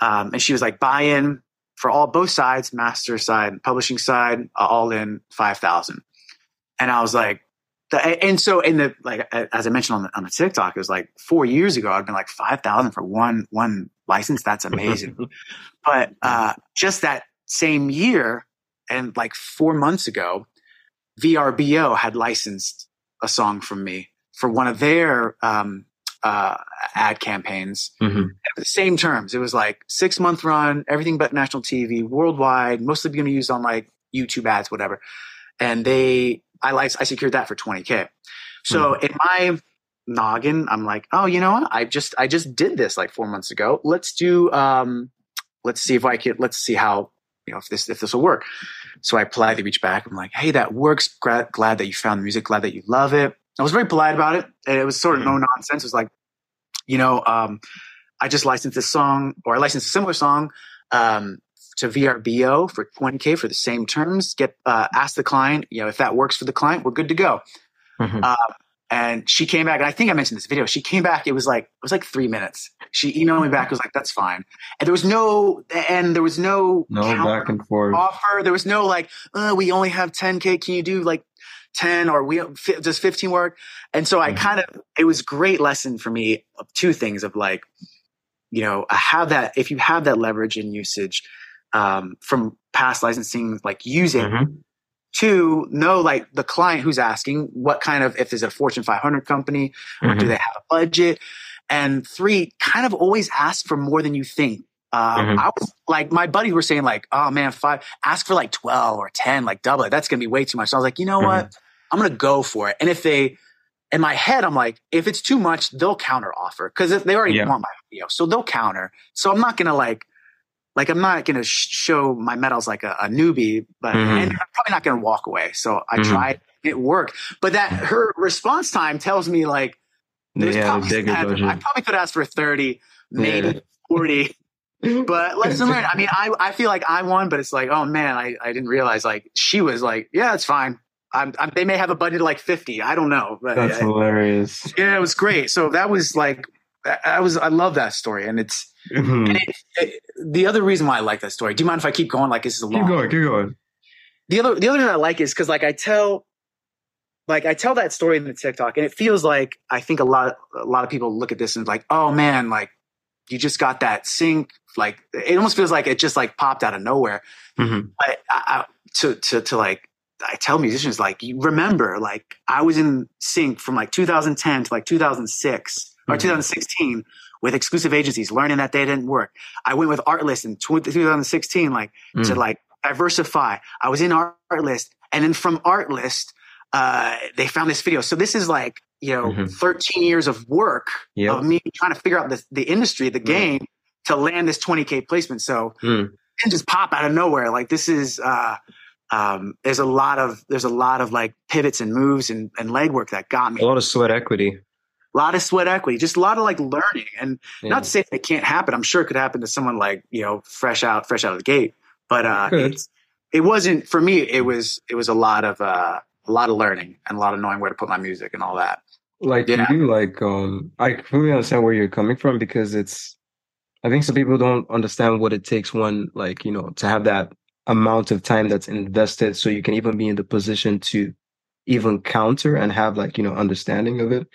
And she was like, buy in for both sides, master side and publishing side, all in 5,000. And I was like, and so in the, like, as I mentioned on the TikTok, it was like 4 years ago, I'd been like 5,000 for one license. That's amazing. But, just that same year and like 4 months ago, VRBO had licensed a song from me for one of their, ad campaigns. The same terms. It was like 6 month run, everything but national TV, worldwide, mostly going to use on like YouTube ads, whatever. And I secured that for $20,000. So in my noggin, I'm like, oh, you know what? I just did this like 4 months ago. Let's do, let's see how, you know, if this will work. So I politely reach back. I'm like, hey, that works. Glad that you found the music. Glad that you love it. I was very polite about it. And it was sort of no nonsense. It was like, you know, I just licensed this song, or I licensed a similar song, to VRBO for $20,000 for the same terms. Ask the client, you know, if that works for the client, we're good to go. And she came back, and I think I mentioned this video. She came back. It was like 3 minutes. She emailed me back. It was like, that's fine. And there was no back and forth offer. There was no like, we only have $10,000. Can you do like 10, or does 15 work? And so I it was a great lesson for me of two things, of like, you know, if you have that leverage in usage, from past licensing, like use it to know, like, the client who's asking what kind of, if there's a Fortune 500 company, or do they have a budget? And three, kind of always ask for more than you think. I was like, my buddies were saying like, oh man, ask for like 12 or 10, like double it. That's going to be way too much. So I was like, you know what? I'm going to go for it. And in my head, I'm like, if it's too much, they'll counter offer, because they already want my video. So they'll counter. So I'm not going to show my medals like a newbie, but and I'm probably not going to walk away. So I tried, it worked. But that her response time tells me like, I probably could ask for 30, maybe 40, but lesson learned. I mean, I feel like I won, but it's like, oh man, I didn't realize like she was like, yeah, it's fine. They may have a budget of like 50. I don't know. But that's hilarious. Yeah, it was great. So that was like, I love that story. And it's, the other reason why I like that story, do you mind if I keep going? Like, this is a long. Keep going. The other thing I like is because, like, I tell like I tell that story in the TikTok, and it feels like I think a lot of people look at this and like, oh man, like you just got that sync. Like it almost feels like it just like popped out of nowhere. Mm-hmm. But I tell musicians, like, you remember, like I was in sync from like 2010 to like 2006 or 2016 with exclusive agencies, learning that they didn't work. I went with Artlist in 2016, like to like diversify. I was in Artlist, and then from Artlist, they found this video. So this is like, you know, 13 years of work of me trying to figure out the industry, the game, to land this 20K placement. So it didn't just pop out of nowhere. Like this is, there's a lot of like pivots and moves and legwork that got me. A lot of sweat equity, just a lot of like learning, and not to say that it can't happen. I'm sure it could happen to someone like, you know, fresh out of the gate, but, it wasn't for me. It was a lot of learning and a lot of knowing where to put my music and all that. Like I completely understand where you're coming from, because it's, I think some people don't understand what it takes one, like, you know, to have that amount of time that's invested so you can even be in the position to even counter and have like, you know, understanding of it.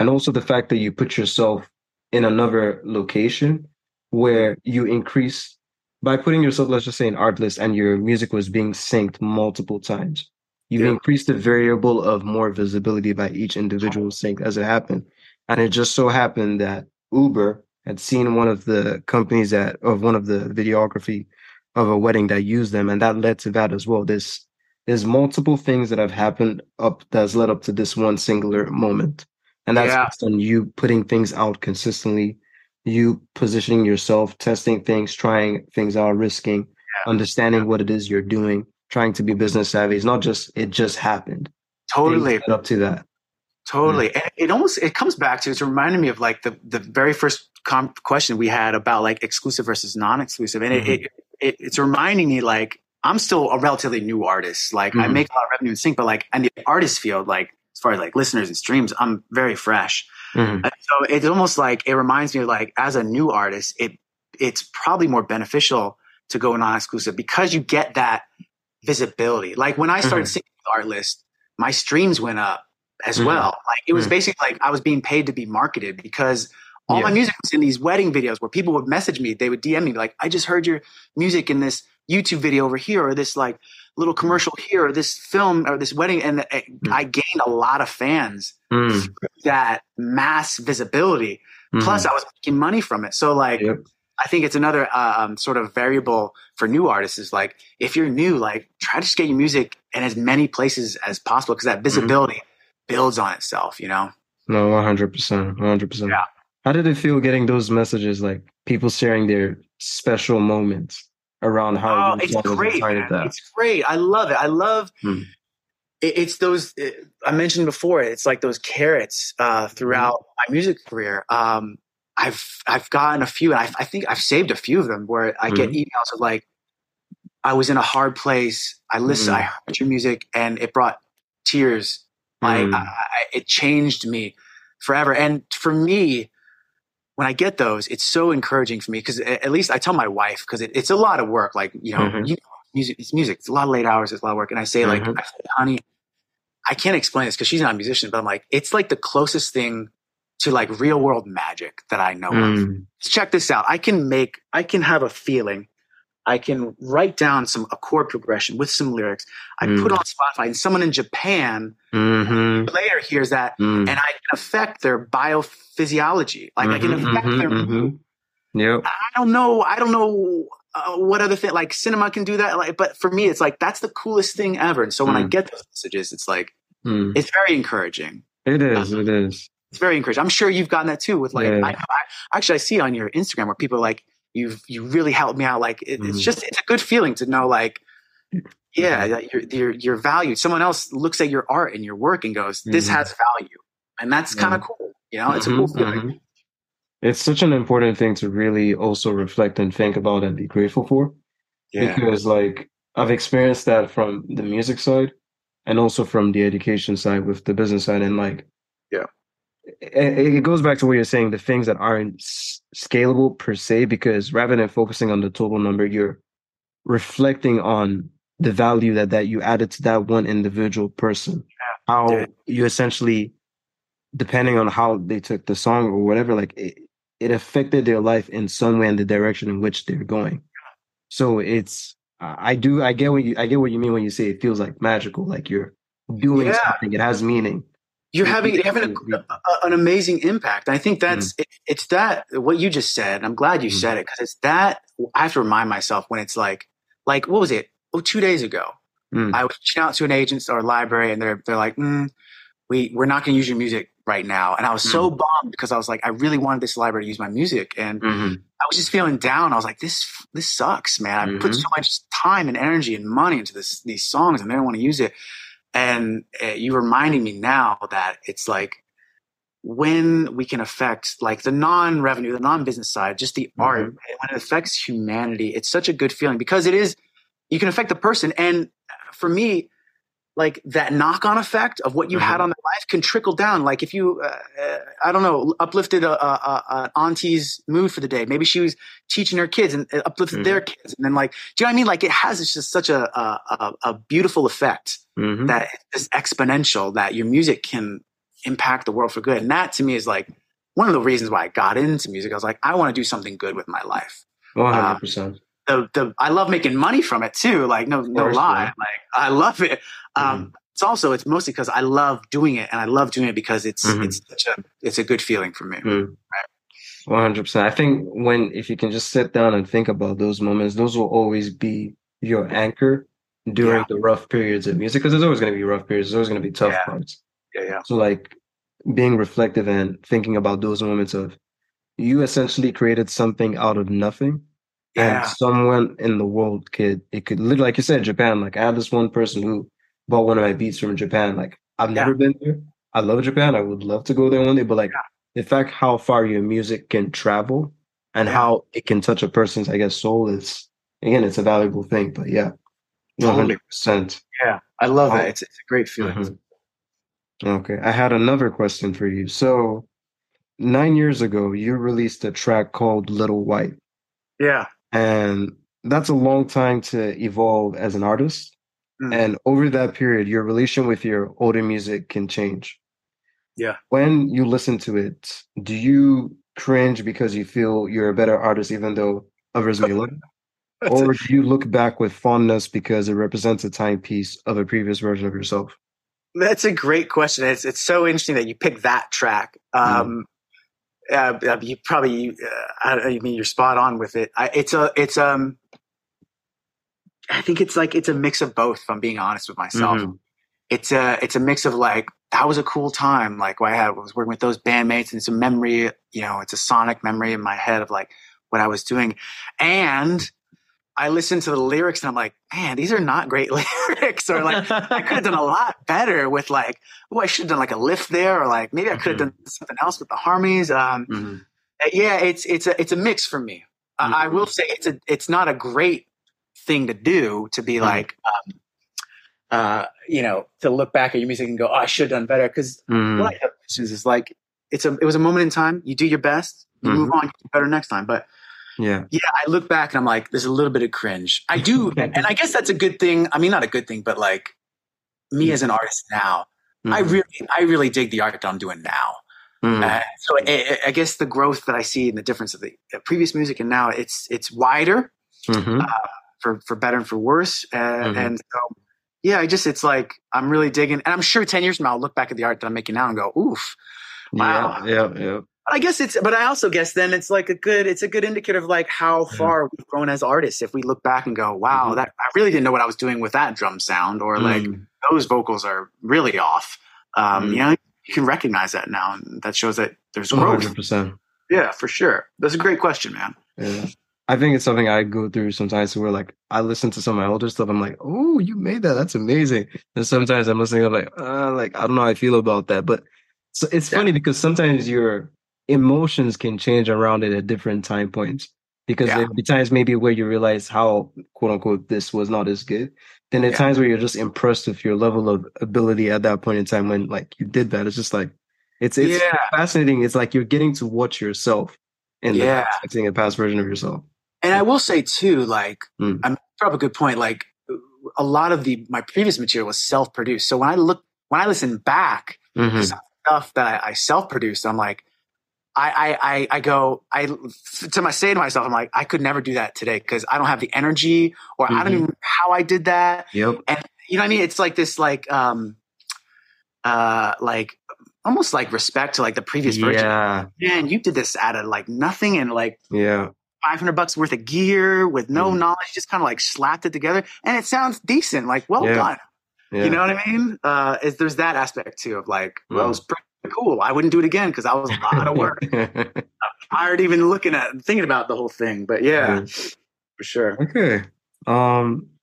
And also the fact that you put yourself in another location where you increase by putting yourself, let's just say an Artlist, and your music was being synced multiple times. You've increased the variable of more visibility by each individual sync as it happened. And it just so happened that Uber had seen one of the companies of one of the videography of a wedding that used them, and that led to that as well. There's multiple things that have happened that's led up to this one singular moment, and that's based on you putting things out consistently, you positioning yourself, testing things, trying things out, risking, understanding what it is you're doing, trying to be business savvy. It's not just it just happened. Totally led up to that. Totally, and it comes back to, it's reminding me of like the very first question we had about like exclusive versus non-exclusive, and it's reminding me, like, I'm still a relatively new artist. Like I make a lot of revenue in sync, but like in the artist field, like as far as like listeners and streams, I'm very fresh. And so it's almost like, it reminds me of like, as a new artist, it's probably more beneficial to go non-exclusive because you get that visibility. Like when I started syncing with Artlist, my streams went up as well. Like it was basically like I was being paid to be marketed, because all my music was in these wedding videos where people would message me. They would DM me like, I just heard your music in this YouTube video over here, or this like little commercial here, or this film, or this wedding. And I gained a lot of fans through that mass visibility. Plus I was making money from it. So like, I think it's another sort of variable for new artists is like, if you're new, like try to just get your music in as many places as possible, because that visibility builds on itself, you know? No, 100%. 100%. Yeah. How did it feel getting those messages, like people sharing their special moments around how you decided that? It's great. I love it. I love it's those I mentioned before. It's like those carrots throughout my music career. I've gotten a few, and I think I've saved a few of them, where I get emails of like, I was in a hard place. I listened. I heard your music, and it brought tears. It changed me forever. And for me, when I get those, it's so encouraging for me, because at least I tell my wife, because it's a lot of work. Like, you know, music, it's music. It's a lot of late hours. It's a lot of work. And I say like, honey, I can't explain this because she's not a musician, but I'm like, it's like the closest thing to like real world magic that I know of. Let's check this out. I can have a feeling. I can write down a chord progression with some lyrics. I put on Spotify, and someone in Japan later hears that, and I can affect their biophysiology. Like I can affect their mood. Yep. I don't know what other thing, like cinema can do that. Like, but for me, it's like, that's the coolest thing ever. And so when I get those messages, it's like, it's very encouraging. It is. It's very encouraging. I'm sure you've gotten that too with like, I see on your Instagram where people are like, you really helped me out. Like it's just, it's a good feeling to know, like, that you're valued. Someone else looks at your art and your work and goes, this has value. And that's kind of cool. You know, it's a cool feeling. It's such an important thing to really also reflect and think about and be grateful for. Yeah. Because like, I've experienced that from the music side and also from the education side with the business side. And like, it goes back to what you're saying, the things that aren't scalable per se, because rather than focusing on the total number, you're reflecting on the value that you added to that one individual person. how you essentially, depending on how they took the song or whatever, like it affected their life in some way in the direction in which they're going. So it's, I get what you mean when you say it feels like magical, like you're doing something, it has meaning. You're having an amazing impact. I think that's it's that what you just said. And I'm glad you said it, because it's that I have to remind myself when it's like what was it? Oh, 2 days ago, I was reaching out to an agent or a library, and they're like, we're not going to use your music right now. And I was so bummed, because I was like, I really wanted this library to use my music, and I was just feeling down. I was like, this sucks, man. I put so much time and energy and money into these songs, and they don't want to use it. And you reminding me now that it's like when we can affect like the non-revenue, the non-business side, just the art, when it affects humanity, it's such a good feeling, because it is, you can affect the person. And for me, like that knock-on effect of what you had on their life can trickle down. Like if you, uplifted an auntie's mood for the day. Maybe she was teaching her kids and uplifted their kids. And then like, do you know what I mean? Like it has just such a beautiful effect that is exponential, that your music can impact the world for good. And that to me is like one of the reasons why I got into music. I was like, I want to do something good with my life. 100%. I love making money from it too. Like no lie. Yeah. Like I love it. It's mostly because I love doing it, and I love doing it because it's a good feeling for me. 100%. I think if you can just sit down and think about those moments, those will always be your anchor during the rough periods of music. Cause there's always going to be rough periods. There's always going to be tough parts. Yeah. Yeah. So like being reflective and thinking about those moments of you essentially created something out of nothing. Yeah. And someone in the world could literally, like you said, Japan, like I have this one person who bought one of my beats from Japan. Like I've never been there. I love Japan. I would love to go there one day, but like the fact how far your music can travel and how it can touch a person's, I guess, soul is, again, it's a valuable thing, but 100%. Yeah. I love it. It's a great feeling. Okay. I had another question for you. So 9 years ago, you released a track called Little White. Yeah. And that's a long time to evolve as an artist. And over that period, your relation with your older music can change. Yeah. When you listen to it, do you cringe because you feel you're a better artist even though others may look? Or do you look back with fondness because it represents a timepiece of a previous version of yourself? That's a great question. It's so interesting that you picked that track. You probably, I mean, you're spot on with it. I think it's like, it's a mix of both, if I'm being honest with myself. It's a mix of like, that was a cool time. Like I was working with those bandmates, and it's a memory, it's a sonic memory in my head of like what I was doing. And I listened to the lyrics and I'm like, man, these are not great lyrics. Or like, I could have done a lot better with like, I should have done like a lift there. Or like, maybe I could have done something else with the harmonies. It's a mix for me. I will say it's not a great thing to do, to be like, to look back at your music and go, I should have done better. Cause what I have is like, it was a moment in time. You do your best, you move on, you do better next time. But Yeah, I look back and I'm like, there's a little bit of cringe. I do, and I guess that's a good thing. I mean, not a good thing, but like me as an artist now, I really dig the art that I'm doing now. So I guess the growth that I see and the difference of the previous music and now, it's wider for better and for worse. And so, I just, it's like, I'm really digging. And I'm sure 10 years from now, I'll look back at the art that I'm making now and go, oof, wow. Yeah. I also guess then it's like a good indicator of like how far we've grown as artists. If we look back and go, wow, that I really didn't know what I was doing with that drum sound, or like those vocals are really off. You can recognize that now, and that shows that there's growth. 100%. Yeah, for sure. That's a great question, man. Yeah. I think it's something I go through sometimes where like I listen to some of my older stuff. I'm like, oh, you made that. That's amazing. And sometimes I'm listening, I'm like, I don't know how I feel about that. But so it's funny because sometimes you're emotions can change around it at different time points, because there'll be times maybe where you realize how quote unquote this was not as good, then there are times where you're just impressed with your level of ability at that point in time when like you did that. It's just like it's fascinating. It's like you're getting to watch yourself and seeing a past version of yourself. And I will say too, like I'm probably a good point, like a lot of my previous material was self-produced, so when I look when I listen back to some stuff that I self-produced, I'm like, I say to myself, I'm like, I could never do that today because I don't have the energy, or I don't even know how I did that. Yep. And you know what I mean? It's like this, like almost like respect to like the previous version. Yeah. Man, you did this out of like nothing and like $500 worth of gear with no knowledge, just kind of like slapped it together, and it sounds decent. Like, well done. Yeah. You know what I mean? There's that aspect too of like, well, it was pretty cool. I wouldn't do it again because that was a lot of work. I'm tired even looking at thinking about the whole thing. But yeah, for sure. Okay.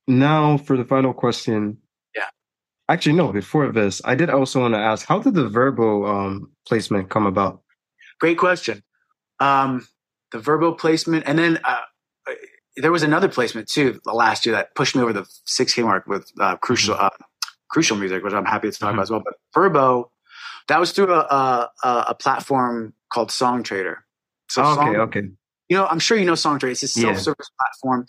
Now for the final question. Yeah. Actually, no, before this, I did also want to ask, how did the VRBO placement come about? Great question. The VRBO placement, and then there was another placement too last year that pushed me over the 6K mark with Crucial Music, which I'm happy to talk about as well. But VRBO, that was through a platform called Songtradr. So okay. You know, I'm sure you know Songtradr. It's a self-service platform.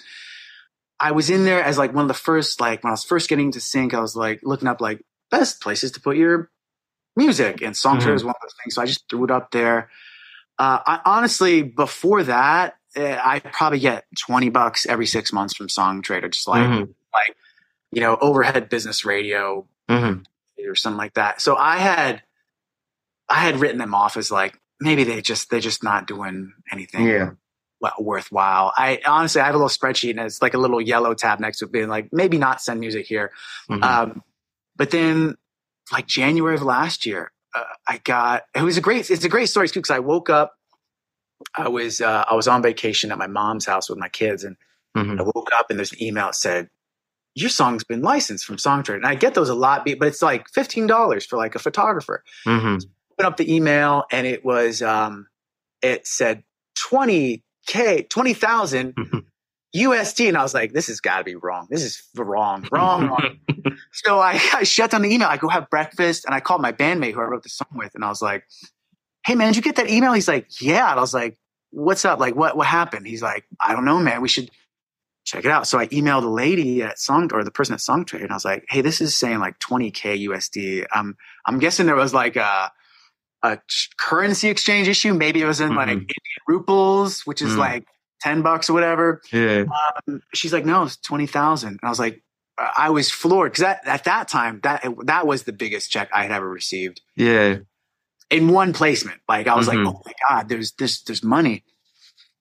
I was in there as like one of the first, like when I was first getting into sync, I was like looking up like best places to put your music, and Songtradr was one of those things. So I just threw it up there. I honestly, before that, I probably get $20 every 6 months from Songtradr, just like, like, you know, overhead business radio or something like that. So I had written them off as like, maybe they're just not doing anything worthwhile. I have a little spreadsheet, and it's like a little yellow tab next to it being like, maybe not send music here. But then like January of last year, it's a great story too, because I woke up, I was on vacation at my mom's house with my kids, and I woke up and there's an email that said, your song's been licensed from Songtradr. And I get those a lot, but it's like $15 for like a photographer. So I opened up the email, and it was, it said 20,000 USD. And I was like, this has got to be wrong. This is wrong. So I shut down the email. I go have breakfast, and I called my bandmate who I wrote the song with. And I was like, hey man, did you get that email? He's like, yeah. And I was like, what's up? Like, what happened? He's like, I don't know, man. We should check it out. So I emailed the lady at the person at Songtradr, and I was like, hey, this is saying like 20K USD. I'm guessing there was like a currency exchange issue. Maybe it was in like Indian ruples, which is like $10 or whatever. Yeah. She's like, no, it's 20,000. And I was like, I was floored, because at that time, that was the biggest check I had ever received. Yeah. In one placement. Like, I was like, oh my God, there's money.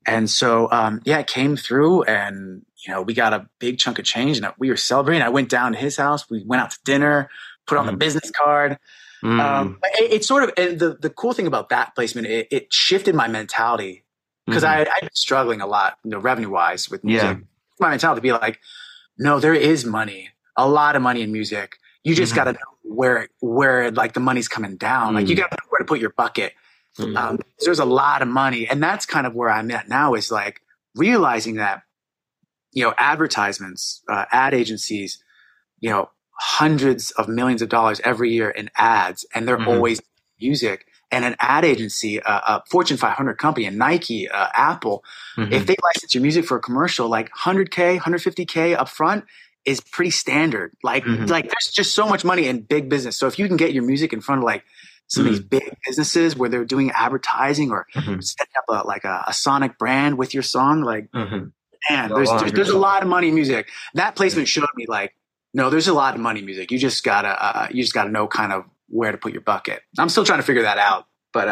And so, it came through, and, you know, we got a big chunk of change, and we were celebrating. I went down to his house. We went out to dinner, put on the business card. The cool thing about that placement, it shifted my mentality, because I've been struggling a lot, you know, revenue wise with music. My mentality to be like, no, there is money, a lot of money in music. You just got to know where like the money's coming down. Like, you got to know where to put your bucket. There's a lot of money, and that's kind of where I'm at now, is like realizing that, you know, advertisements, ad agencies, you know, hundreds of millions of dollars every year in ads, and they're always music. And an ad agency, a Fortune 500 company, a Nike, Apple, if they license your music for a commercial, like 100K, 150K upfront is pretty standard. Like, like there's just so much money in big business. So if you can get your music in front of like some of these big businesses where they're doing advertising, or setting up a sonic brand with your song, like, man, there's a lot of money in music. That placement showed me like, no, there's a lot of money in music. You just gotta know kind of where to put your bucket. I'm still trying to figure that out, but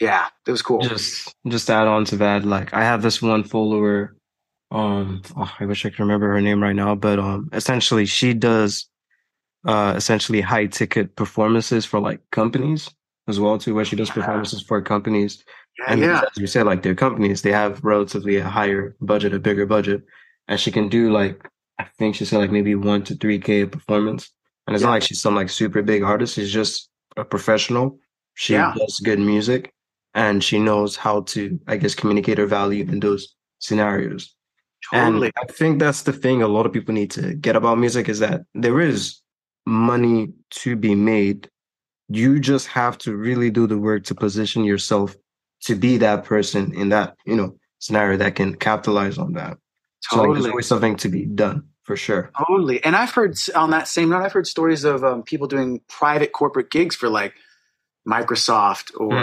yeah, it was cool. Just to add on to that, like, I have this one follower, I wish I could remember her name right now, but essentially she does essentially high ticket performances for like companies as well too, where she does performances for companies. As you said, like, their companies, they have relatively a higher budget, a bigger budget, and she can do like, I think she said like maybe 1 to 3K a performance. And it's not like she's some like super big artist. She's just a professional. She does good music, and she knows how to, I guess, communicate her value in those scenarios. Totally. And I think that's the thing a lot of people need to get about music, is that there is money to be made. You just have to really do the work to position yourself to be that person in that, you know, scenario that can capitalize on that. Totally. So like, there's always something to be done For sure. Totally. And I've heard on that same note, I've heard stories of people doing private corporate gigs for like Microsoft or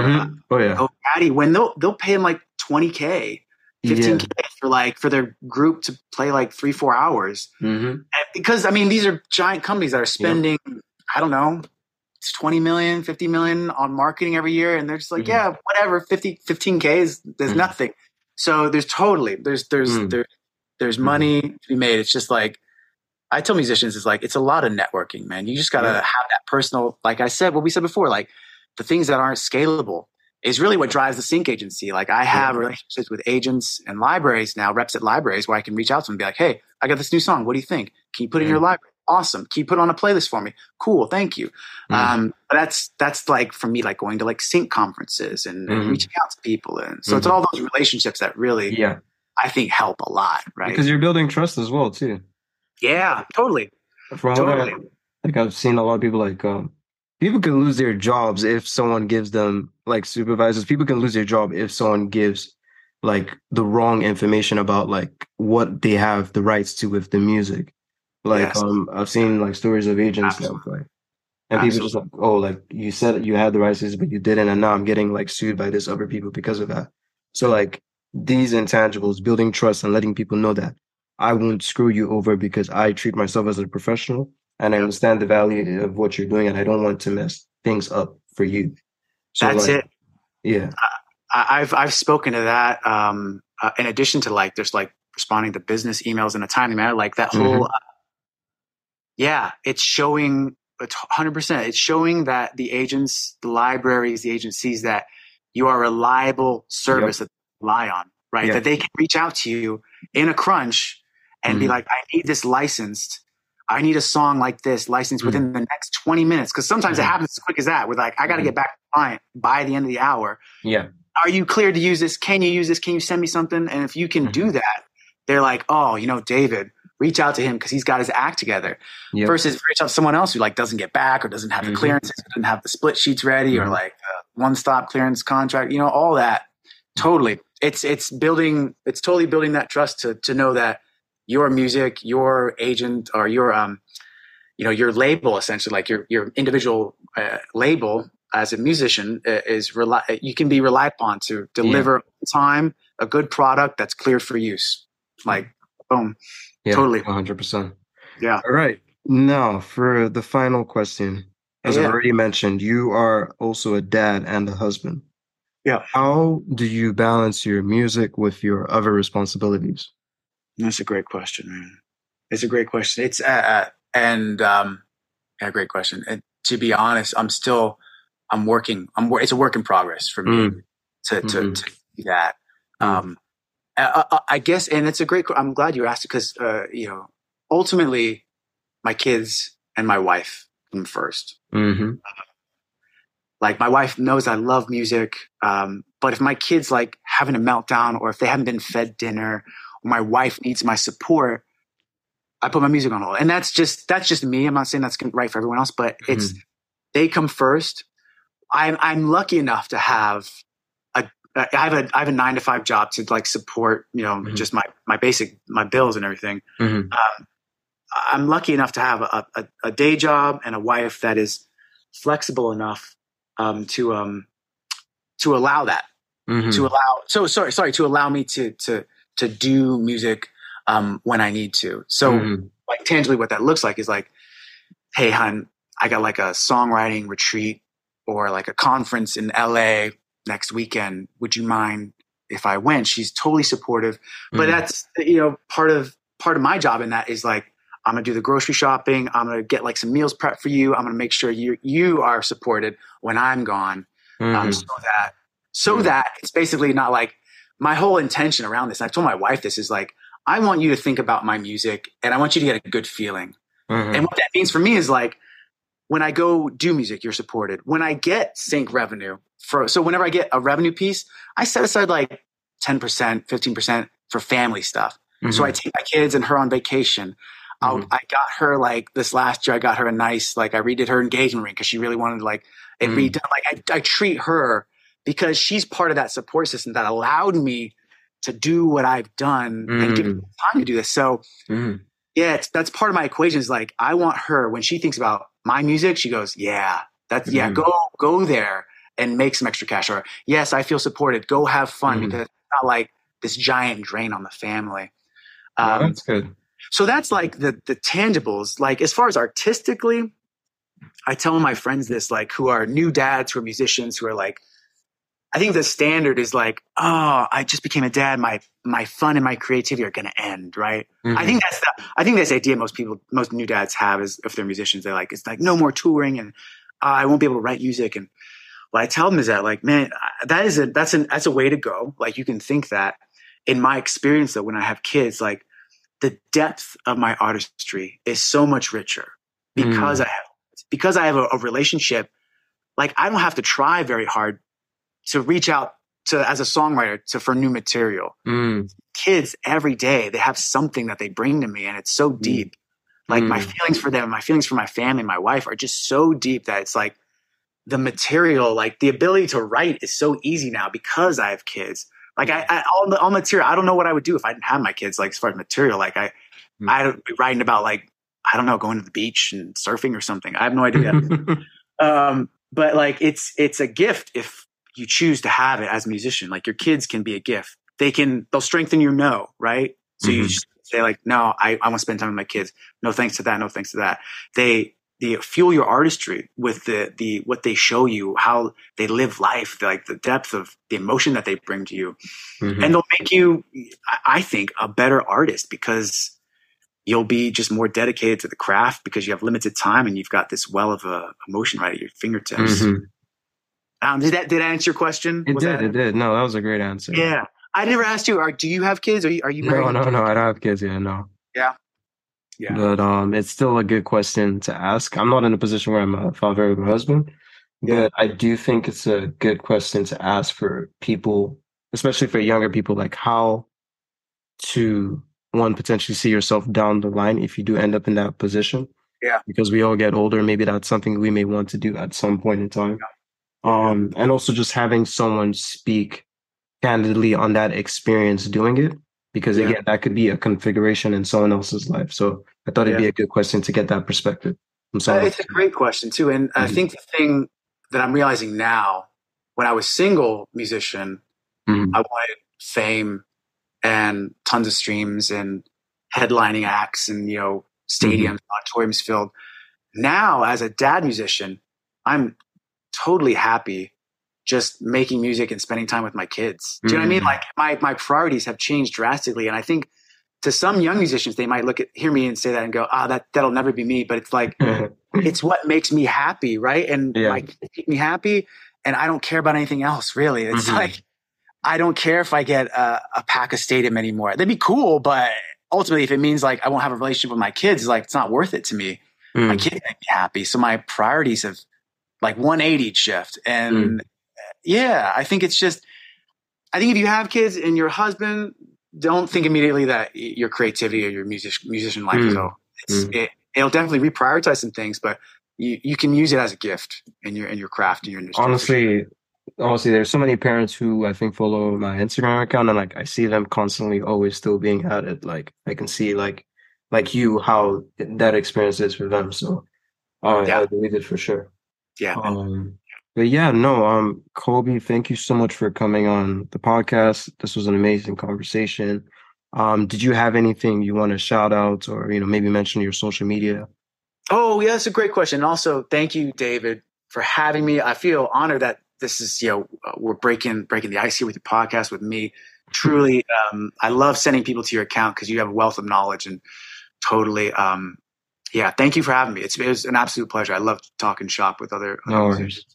O'Reilly, when they'll pay them like $20K, $15K for their group to play like 3-4 hours. Mm-hmm. Because I mean, these are giant companies that are spending, I don't know, $20 million, $50 million on marketing every year. And they're just like, yeah, whatever. $15K is nothing. So there's money to be made. It's just like, I tell musicians, it's like, it's a lot of networking, man. You just got to have that personal, like I said, what we said before, like the things that aren't scalable is really what drives the sync agency. Like I have relationships with agents and libraries now, reps at libraries, where I can reach out to them and be like, hey, I got this new song. What do you think? Can you put it in your library? Awesome. Can you put it on a playlist for me? Cool. Thank you. That's like for me, like going to like sync conferences and, and reaching out to people. And so it's all those relationships that really, I think, help a lot, right? Because you're building trust as well, too. Yeah, totally. I've seen a lot of people like, people can lose their jobs if someone gives them, like supervisors, people can lose their job if someone gives like the wrong information about like what they have the rights to with the music. Like I've seen like stories of agents that like, and people just like, oh, like you said you had the rights to this, but you didn't, and now I'm getting like sued by this other people because of that. So like these intangibles, building trust and letting people know that I won't screw you over because I treat myself as a professional. And I understand the value of what you're doing, and I don't want to mess things up for you. So that's like, it. Yeah, I've spoken to that. In addition to like, there's like responding to business emails in a timely manner, like that whole. It's showing 100%. It's showing that the agents, the libraries, the agencies, that you are a reliable service that they rely on, right? That they can reach out to you in a crunch and be like, I need this licensed. I need a song like this licensed within the next 20 minutes. Because sometimes it happens as quick as that. With like, I got to get back to the client by the end of the hour. Yeah. Are you cleared to use this? Can you use this? Can you send me something? And if you can do that, they're like, oh, you know, David, reach out to him because he's got his act together. Yep. Versus reach out to someone else who like doesn't get back or doesn't have the clearances, or doesn't have the split sheets ready or like one-stop clearance contract, you know, all that. Totally. It's building, it's totally building that trust to know that your music, your agent, or your, you know, your label, essentially, like your individual label as a musician is you can be relied upon to deliver time, a good product that's cleared for use. Like, boom, totally, 100%. Yeah. All right. Now for the final question, as I already mentioned, you are also a dad and a husband. Yeah. How do you balance your music with your other responsibilities? That's a great question, man. It's a great question. It's a great question. And to be honest, I'm working. It's a work in progress for me to do that. I guess, and it's a great. I'm glad you asked it because you know, ultimately, my kids and my wife come first. Mm-hmm. Like my wife knows I love music, but if my kids like having a meltdown or if they haven't been fed dinner. My wife needs my support. I put my music on hold, and that's just me. I'm not saying that's right for everyone else, but it's they come first. I'm lucky enough to have I have a 9-to-5 job to like support, you know, just my bills and everything. I'm lucky enough to have a day job and a wife that is flexible enough to allow that to allow me to do music when I need to. So like tangibly what that looks like is like, hey, hon, I got like a songwriting retreat or like a conference in LA next weekend. Would you mind if I went? She's totally supportive. But that's, you know, part of my job in that is like, I'm going to do the grocery shopping. I'm going to get like some meals prep for you. I'm going to make sure you are supported when I'm gone. So that it's basically not like, my whole intention around this, and I've told my wife this, is like, I want you to think about my music and I want you to get a good feeling. And what that means for me is like, when I go do music, you're supported. When I get sync revenue, so whenever I get a revenue piece, I set aside like 10%, 15% for family stuff. So I take my kids and her on vacation. I got her like this last year, I got her a nice, like I redid her engagement ring because she really wanted like it redone. Like I treat her because she's part of that support system that allowed me to do what I've done and give me time to do this. So Yeah, that's part of my equation is like, I want her, when she thinks about my music, she goes, yeah, that's, yeah, go there and make some extra cash. Or yes, I feel supported. Go have fun because it's not like this giant drain on the family. Yeah, that's good. So that's like the tangibles. Like as far as artistically, I tell my friends this, like who are new dads, who are musicians, who are like, I think the standard is like, oh, I just became a dad. My fun and my creativity are going to end, right? Mm-hmm. I think that's the idea most new dads have is if they're musicians, they're like, it's like no more touring and I won't be able to write music. And what I tell them is that like, man, that's a way to go. Like you can think that. In my experience though, when I have kids, like the depth of my artistry is so much richer because I have a relationship. Like I don't have to try very hard to reach out to as a songwriter for new material. Kids every day, they have something that they bring to me and it's so deep. Like my feelings for them, my feelings for my family, my wife are just so deep that it's like the material, like the ability to write is so easy now because I have kids. Like all material, I don't know what I would do if I didn't have my kids, like as far as material, like I'd be writing about like, I don't know, going to the beach and surfing or something. I have no idea. But like, it's a gift if you choose to have it as a musician. Like your kids can be a gift. They'll strengthen your no, right? So you just say like, no, I want to spend time with my kids. No thanks to that. No thanks to that. They fuel your artistry with the what they show you, how they live life, like the depth of the emotion that they bring to you. And they'll make you, I think, a better artist because you'll be just more dedicated to the craft because you have limited time and you've got this well of emotion right at your fingertips. Did I answer your question? It did. No, that was a great answer. Yeah. I never asked you, do you have kids? Are you married? No, I don't have kids. Yeah, no. Yeah. But it's still a good question to ask. I'm not in a position where I'm a father of a husband, but I do think it's a good question to ask for people, especially for younger people, like how to, one, potentially see yourself down the line if you do end up in that position. Yeah. Because we all get older. Maybe that's something we may want to do at some point in time. Yeah. And also just having someone speak candidly on that experience doing it, because again, that could be a configuration in someone else's life. So I thought it'd be a good question to get that perspective. I'm sorry. It's a great question too. And I think the thing that I'm realizing now, when I was single musician, I wanted fame and tons of streams and headlining acts and, you know, stadiums, auditoriums filled. Now as a dad musician, I'm totally happy just making music and spending time with my kids. Do you know what I mean? Like my priorities have changed drastically. And I think to some young musicians, they might hear me and say that and go, that'll never be me. But it's like, it's what makes me happy. Right. And my kids make me happy. And I don't care about anything else really. It's like, I don't care if I get a pack of stadium anymore. That'd be cool. But ultimately if it means like, I won't have a relationship with my kids, like it's not worth it to me. My kids make me happy. So my priorities have, like 180 shift. And I think it's just, I think if you have kids and your husband, don't think immediately that your creativity or your musician life is over. It'll definitely reprioritize some things, but you can use it as a gift in your craft and your industry. Honestly, there's so many parents who I think follow my Instagram account and like, I see them constantly always still being at it. Like I can see like you, how that experience is for them. So I believe it for sure. Yeah. But yeah, no, Kolby, thank you so much for coming on the podcast. This was an amazing conversation. Did you have anything you want to shout out or, you know, maybe mention your social media? Oh yeah, that's a great question. And also thank you, David, for having me. I feel honored that this is, you know, we're breaking the ice here with your podcast with me. Truly. I love sending people to your account because you have a wealth of knowledge and totally, yeah, thank you for having me. It was an absolute pleasure. I love talking shop with other musicians.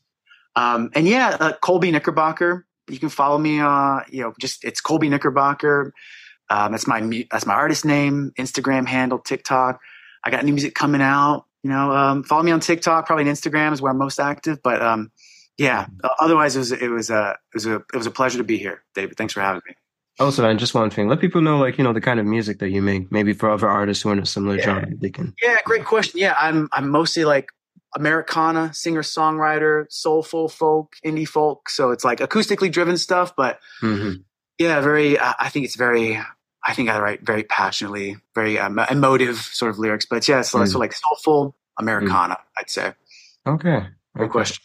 And yeah, Kolby Knickerbocker. You can follow me. It's Kolby Knickerbocker. That's my artist name, Instagram handle, TikTok. I got new music coming out. You know, follow me on TikTok. Probably on Instagram is where I'm most active. But otherwise, it was a pleasure to be here, David. Thanks for having me. Also, and just one thing, let people know, like, you know, the kind of music that you make, maybe for other artists who are in a similar genre. They can. Yeah, great question. Yeah, I'm mostly like Americana, singer-songwriter, soulful folk, indie folk. So it's like acoustically driven stuff, but I think it's very I think I write very passionately, very emotive sort of lyrics. But yeah, so, so like soulful Americana, I'd say. Okay. Good question.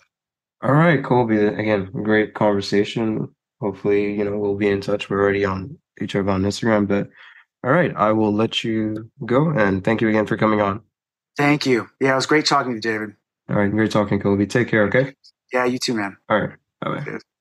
All right, Kolby. Again, great conversation. Hopefully, you know, we'll be in touch. We're already on each other on Instagram. But all right, I will let you go. And thank you again for coming on. Thank you. Yeah, it was great talking to you, David. All right, great talking, Kolby. Take care, okay? Yeah, you too, man. All right. Bye-bye. Cheers.